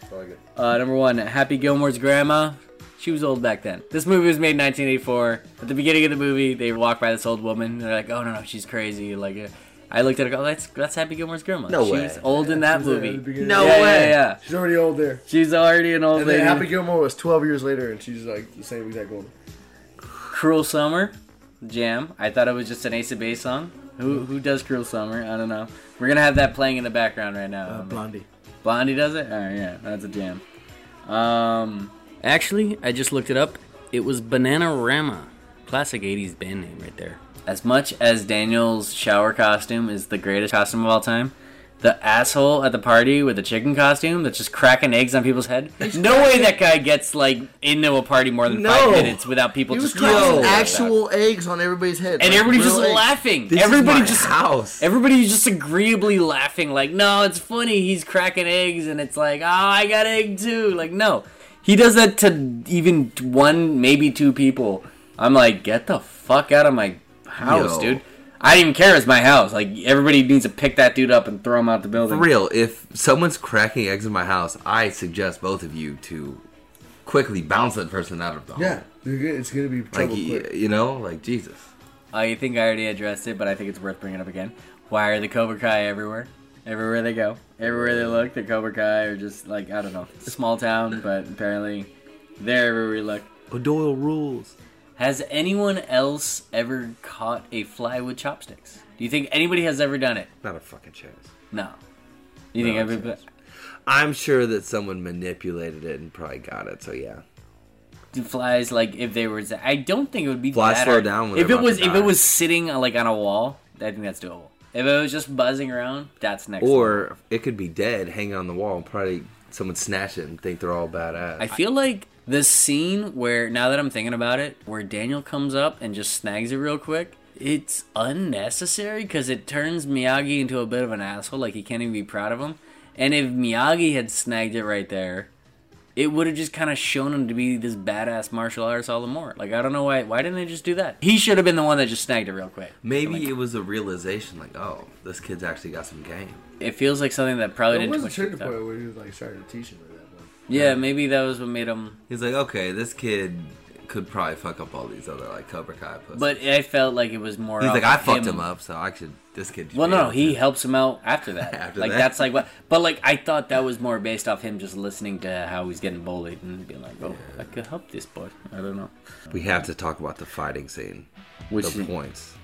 Uh, number one, Happy Gilmore's grandma. She was old back then. This movie was made in nineteen eighty-four. At the beginning of the movie, they walk by this old woman. They're like, oh, no, no, she's crazy. Like, uh, I looked at her, oh, that's, that's Happy Gilmore's grandma. No she's way. She's old yeah, in that movie. No yeah, way. Yeah, yeah. She's already old there. She's already an old and lady. And Happy Gilmore was twelve years later, and she's like the same exact woman. Cruel Summer. Jam. I thought it was just an Ace of Base song. Who who does Cruel Summer? I don't know. We're going to have that playing in the background right now. Uh, Blondie. Blondie does it? Oh, yeah. That's a jam. Um, actually, I just looked it up. It was Banana-Rama. Classic eighties band name right there. As much as Daniel's shower costume is the greatest costume of all time, the asshole at the party with the chicken costume that's just cracking eggs on people's head. He's no cracking. Way that guy gets like into a party more than no. five minutes without people he just cracking actual eggs on everybody's head, and like, everybody just eggs. Laughing. This everybody is my just house. Everybody just agreeably laughing. Like, no, it's funny. He's cracking eggs, and it's like, oh, I got egg too. Like, no, he does that to even one, maybe two people. I'm like, get the fuck out of my house, Yo. dude. I didn't even care. It's my house. Like, everybody needs to pick that dude up and throw him out the building. For real, if someone's cracking eggs in my house, I suggest both of you to quickly bounce that person out of the home. Yeah, it's going to be trouble like, quick. You know, like, Jesus. I think I already addressed it, but I think it's worth bringing up again. Why are the Cobra Kai everywhere? Everywhere they go. Everywhere they look, the Cobra Kai are just, like, I don't know. It's a small town, but apparently they're everywhere you look. O'Doyle rules. Has anyone else ever caught a fly with chopsticks? Do you think anybody has ever done it? Not a fucking chance. No. You no think everybody? I'm sure that someone manipulated it and probably got it. So yeah. Do flies like if they were? I don't think it would be. Flies slow down. When if it was, if it was sitting like on a wall, I think that's doable. If it was just buzzing around, that's next. Or time. It could be dead, hanging on the wall, and probably someone snatch it and think they're all badass. I feel like. The scene where, now that I'm thinking about it, where Daniel comes up and just snags it real quick, it's unnecessary because it turns Miyagi into a bit of an asshole. Like, he can't even be proud of him. And if Miyagi had snagged it right there, it would have just kind of shown him to be this badass martial artist all the more. Like, I don't know why. Why didn't they just do that? He should have been the one that just snagged it real quick. Maybe like, it was a realization, like, oh, this kid's actually got some game. It feels like something that probably didn't... It was a trigger point where he was, like, started to teach him. Yeah, maybe that was what made him... He's like, okay, this kid could probably fuck up all these other, like, Cobra Kai pussies. But I felt like it was more... He's like, I fucked him up, so I should... This kid... Well, no, he helps him out after that. After that? Like, that's like what... But, like, I thought that was more based off him just listening to how he's getting bullied and being like, oh, I could help this boy. I don't know. We have to talk about the fighting scene. Which... The points.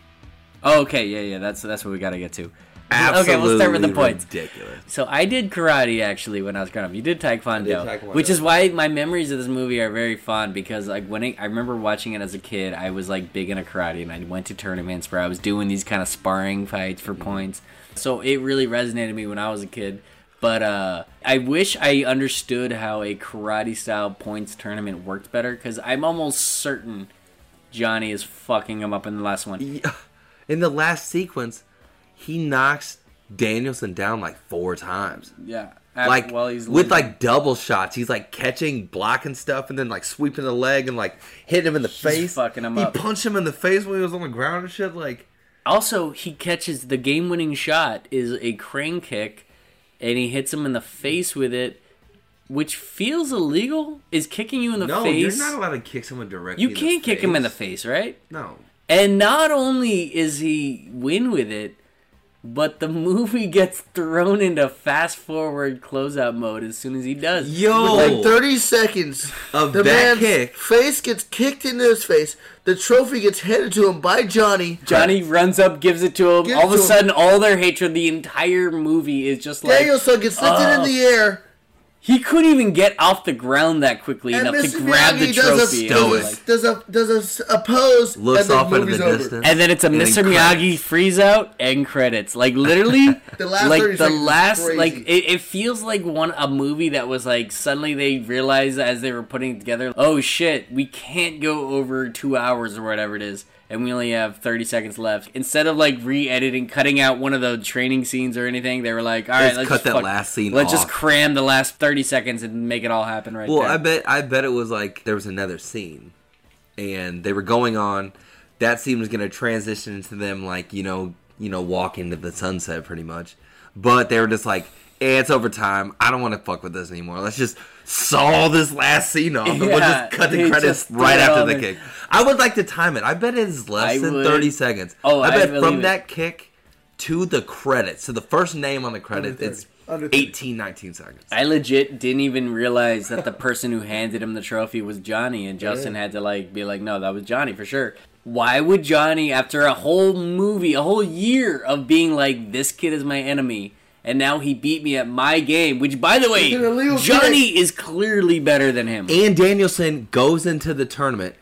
Oh, okay, yeah, yeah, that's that's what we gotta get to. Absolutely okay, we'll start with the points. Ridiculous. So I did karate actually when I was growing up. You did taekwondo, did taekwondo, which is why my memories of this movie are very fond because like when it, I remember watching it as a kid, I was like big into karate and I went to tournaments where I was doing these kind of sparring fights for mm-hmm. points. So it really resonated with me when I was a kid. But uh, I wish I understood how a karate style points tournament worked better because I'm almost certain Johnny is fucking him up in the last one. In the last sequence. He knocks Danielson down like four times. Yeah. Like, while he's with like double shots. He's like catching, blocking stuff, and then like sweeping the leg and like hitting him in the he's face. Fucking him he up. He punched him in the face when he was on the ground and shit. Like, also, he catches the game winning shot is a crane kick, and he hits him in the face with it, which feels illegal. Is kicking you in the no, face. No, you're not allowed to kick someone directly. You can't kick face. him in the face, right? No. And not only is he win with it, but the movie gets thrown into fast-forward closeout mode as soon as he does. Yo! With like thirty seconds of the that man's kick. Face gets kicked into his face. The trophy gets handed to him by Johnny. Johnny runs up, gives it to him. Gives all of a sudden, him. all their hatred, the entire movie is just like... Danielson gets lifted uh, in the air. He couldn't even get off the ground that quickly and enough Mister to grab Miyagi the trophy. Does a, does a, does a, a pose. Looks and off into the over. distance. And then it's a and Mister Miyagi freeze out and credits. Like literally, the last like the last, like it, it feels like one a movie that was like suddenly they realized as they were putting it together, oh shit, we can't go over two hours or whatever it is. And we only have thirty seconds left. Instead of like re-editing, cutting out one of the training scenes or anything, they were like, "All right, let's, let's cut just that fuck, last scene. Let's off. just cram the last thirty seconds and make it all happen right." Well, there. I bet, I bet it was like there was another scene, and they were going on. That scene was going to transition into them, like you know, you know, walk into the sunset, pretty much. But they were just like, eh, "It's overtime. I don't want to fuck with this anymore. Let's just." Saw this last scene off, and yeah, we'll just cut the credits right after the kick. I would like to time it. I bet it is less I than would. thirty seconds. Oh, I bet I from it. that kick to the credits, to the first name on the credits, it's eighteen, nineteen seconds. I legit didn't even realize that the person who handed him the trophy was Johnny, and Justin yeah. had to like be like, no, that was Johnny for sure. Why would Johnny, after a whole movie, a whole year of being like, this kid is my enemy... And now he beat me at my game, which, by the way, Johnny kick. is clearly better than him. And Danielson goes into the tournament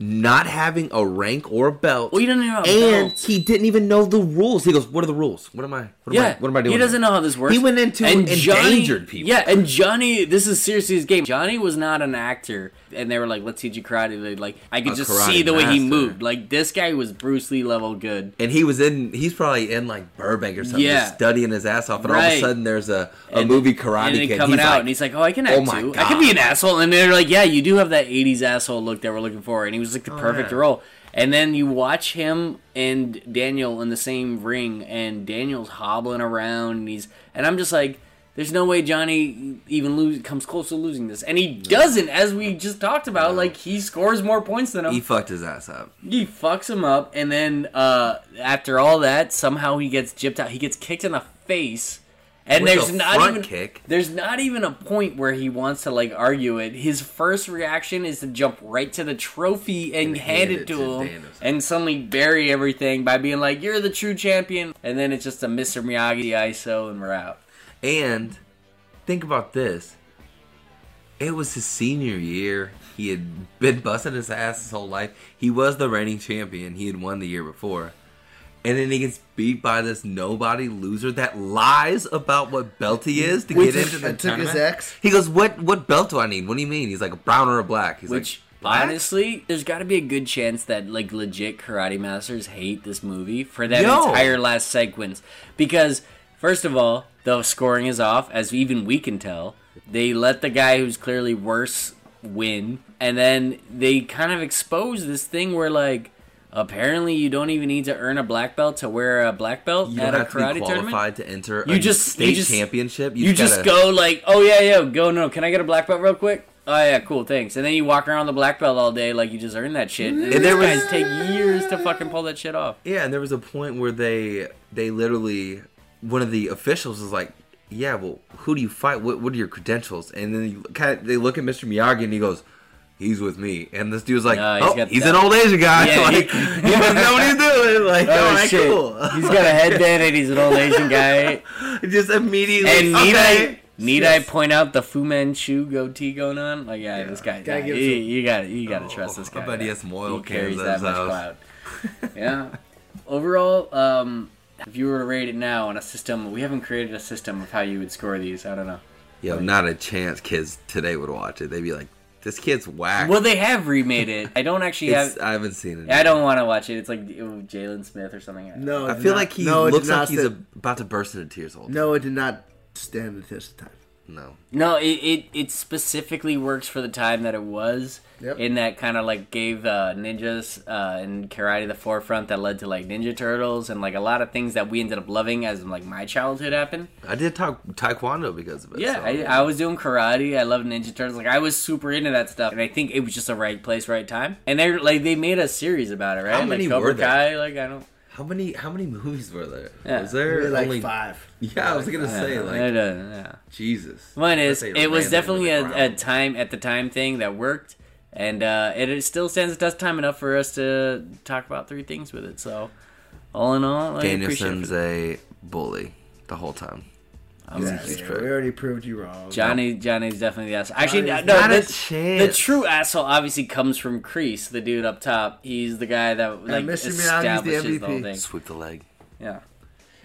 not having a rank or a belt. Well, he doesn't know. And belts. He didn't even know the rules. He goes, "What are the rules? What am I? What am yeah, I? What am I doing?" He doesn't here? know how this works. He went into and Johnny, endangered people. Yeah, and Johnny, this is seriously his game. Johnny was not an actor, and they were like, "Let's teach you karate." They like, I could a just see the master. way he moved. Like this guy was Bruce Lee level good. And he was in. He's probably in like Burbank or something, yeah. just studying his ass off. And right. all of a sudden, there's a, a and, movie Karate Kid coming he's out, like, and he's like, "Oh, I can act oh too. God. I can be an asshole." And they're like, "Yeah, you do have that eighties asshole look that we're looking for." And he was like the oh, perfect yeah. role. And then you watch him and Daniel in the same ring, and Daniel's hobbling around, and he's and I'm just like, there's no way Johnny even lose, comes close to losing this, and he doesn't, as we just talked about. No. Like he scores more points than him. He fucked his ass up. He fucks him up, and then uh, after all that, somehow he gets gypped out. He gets kicked in the face. And With there's not even kick. there's not even a point where he wants to like argue it. His first reaction is to jump right to the trophy and, and hand, hand it, it to, to him, Daniel. and suddenly bury everything by being like, "You're the true champion." And then it's just a Mister Miyagi I S O, and we're out. And think about this: it was his senior year. He had been busting his ass his whole life. He was the reigning champion. He had won the year before. And then he gets beat by this nobody loser that lies about what belt he is to Which get into the took tournament. His ex. He goes, what What belt do I need? What do you mean? He's like, a brown or a black. He's Which, like, black? Honestly, there's got to be a good chance that like legit karate masters hate this movie for that Yo. entire last sequence. Because, first of all, the scoring is off, as even we can tell. They let the guy who's clearly worse win. And then they kind of expose this thing where, like, apparently, you don't even need to earn a black belt to wear a black belt you at a karate tournament. You don't have to be qualified tournament. to enter you a just, state you just, championship. You, you just gotta... go like, oh, yeah, yeah, go, no, can I get a black belt real quick? Oh, yeah, cool, thanks. And then you walk around with a black belt all day like you just earned that shit. And, and there was... guys take years to fucking pull that shit off. Yeah, and there was a point where they they literally, one of the officials was like, yeah, well, who do you fight? What, what are your credentials? And then you kind of, they look at Mister Miyagi and he goes, he's with me. And this dude's like, no, he's oh, he's that. an old Asian guy. Yeah, like, he, he doesn't know what he's doing. Like, oh, all right, shit. cool. He's got a headband and he's an old Asian guy. Just immediately. And okay. need, I, need yes. I point out the Fu Manchu goatee going on? Like, yeah, yeah. this guy. Yeah, you, you gotta, you gotta oh, trust this guy. I bet he has some oil cans. He carries that much clout. Yeah. Overall, um, if you were to rate it now on a system, we haven't created a system of how you would score these. I don't know. Yo, like, not a chance kids today would watch it. They'd be like, this kid's whack. Well, they have remade it. I don't actually have... I haven't seen it. I don't want to watch it. It's like Jalen Smith or something. No, I feel not. like he no, looks like he's st- about to burst into tears. All no, it did not stand the test of time. No. No, it, it, it specifically works for the time that it was. Yep. In that kind of like gave uh, ninjas uh, and karate the forefront that led to like Ninja Turtles and like a lot of things that we ended up loving as like my childhood happened. I did ta- taekwondo because of it. Yeah, so. I, I was doing karate. I loved Ninja Turtles. Like I was super into that stuff, and I think it was just the right place, right time. And they like they made a series about it, right? How many like, Cobra were there? Kai, like I don't. How many how many movies were there? Yeah. Was there Maybe like only... five? Yeah, I was gonna say like no, no, no, no. Jesus. One is it was definitely a, a time at the time thing that worked. And uh, it still stands the test time enough for us to talk about three things with it. So, all in all, I Danielson's appreciate it. a bully the whole time. Yes, yeah, we already proved you wrong. Johnny, Johnny's definitely the asshole. Actually, Johnny's no, not this, a chance. The true asshole obviously comes from Kreese, the dude up top. He's the guy that like establishes the, the whole thing. Sweep the leg. Yeah.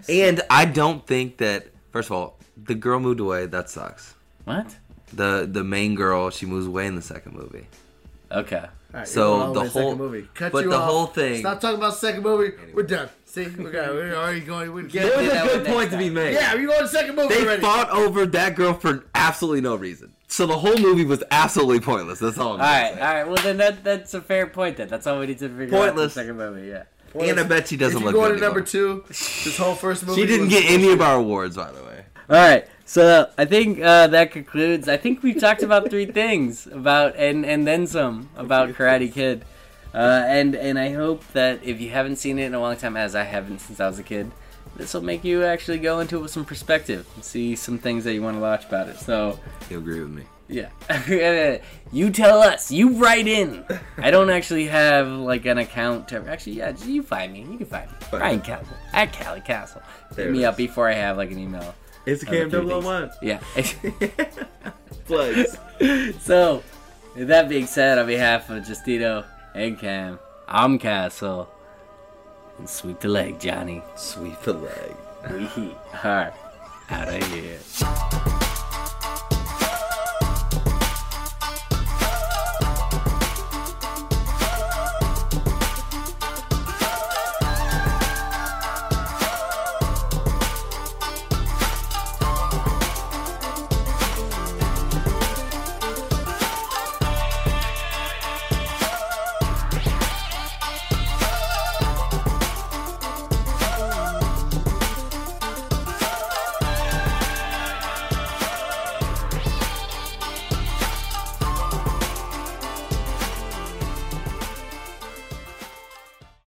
And I don't think that. First of all, the girl moved away. That sucks. What? The the main girl, she moves away in the second movie. Okay. Right, so the whole movie. Cut but you the off. whole thing. Stop talking about the second movie. Anyway. We're done. See, we're, gonna, we're already going. We're there was a good point time. to be made. Yeah, we going to the second movie. They already. fought over that girl for absolutely no reason. So the whole movie was absolutely pointless. That's all. I'm all right, say. all right. Well, then that that's a fair point. Then that's all we need to figure pointless. out. Pointless. Second movie, yeah. Pointless. And I bet she doesn't look good. If you go to number two, this whole first movie. She didn't get any of our awards, by the way. All right. So I think uh, that concludes. I think we've talked about three things about and, and then some about Karate Kid, uh, and and I hope that if you haven't seen it in a long time, as I haven't since I was a kid, this will make you actually go into it with some perspective and see some things that you want to watch about it. So you agree with me? Yeah. You tell us. You write in. I don't actually have like an account to actually. Yeah, you find me. You can find me. Fine. Ryan Castle at Cali Castle. There Hit me is. up before I have like an email. It's Cam double oh one. Yeah. Plugs. So, with that being said, on behalf of Justino Hey Cam, I'm Castle. And sweep the leg, Johnny. Sweep the leg. Alright, out of here.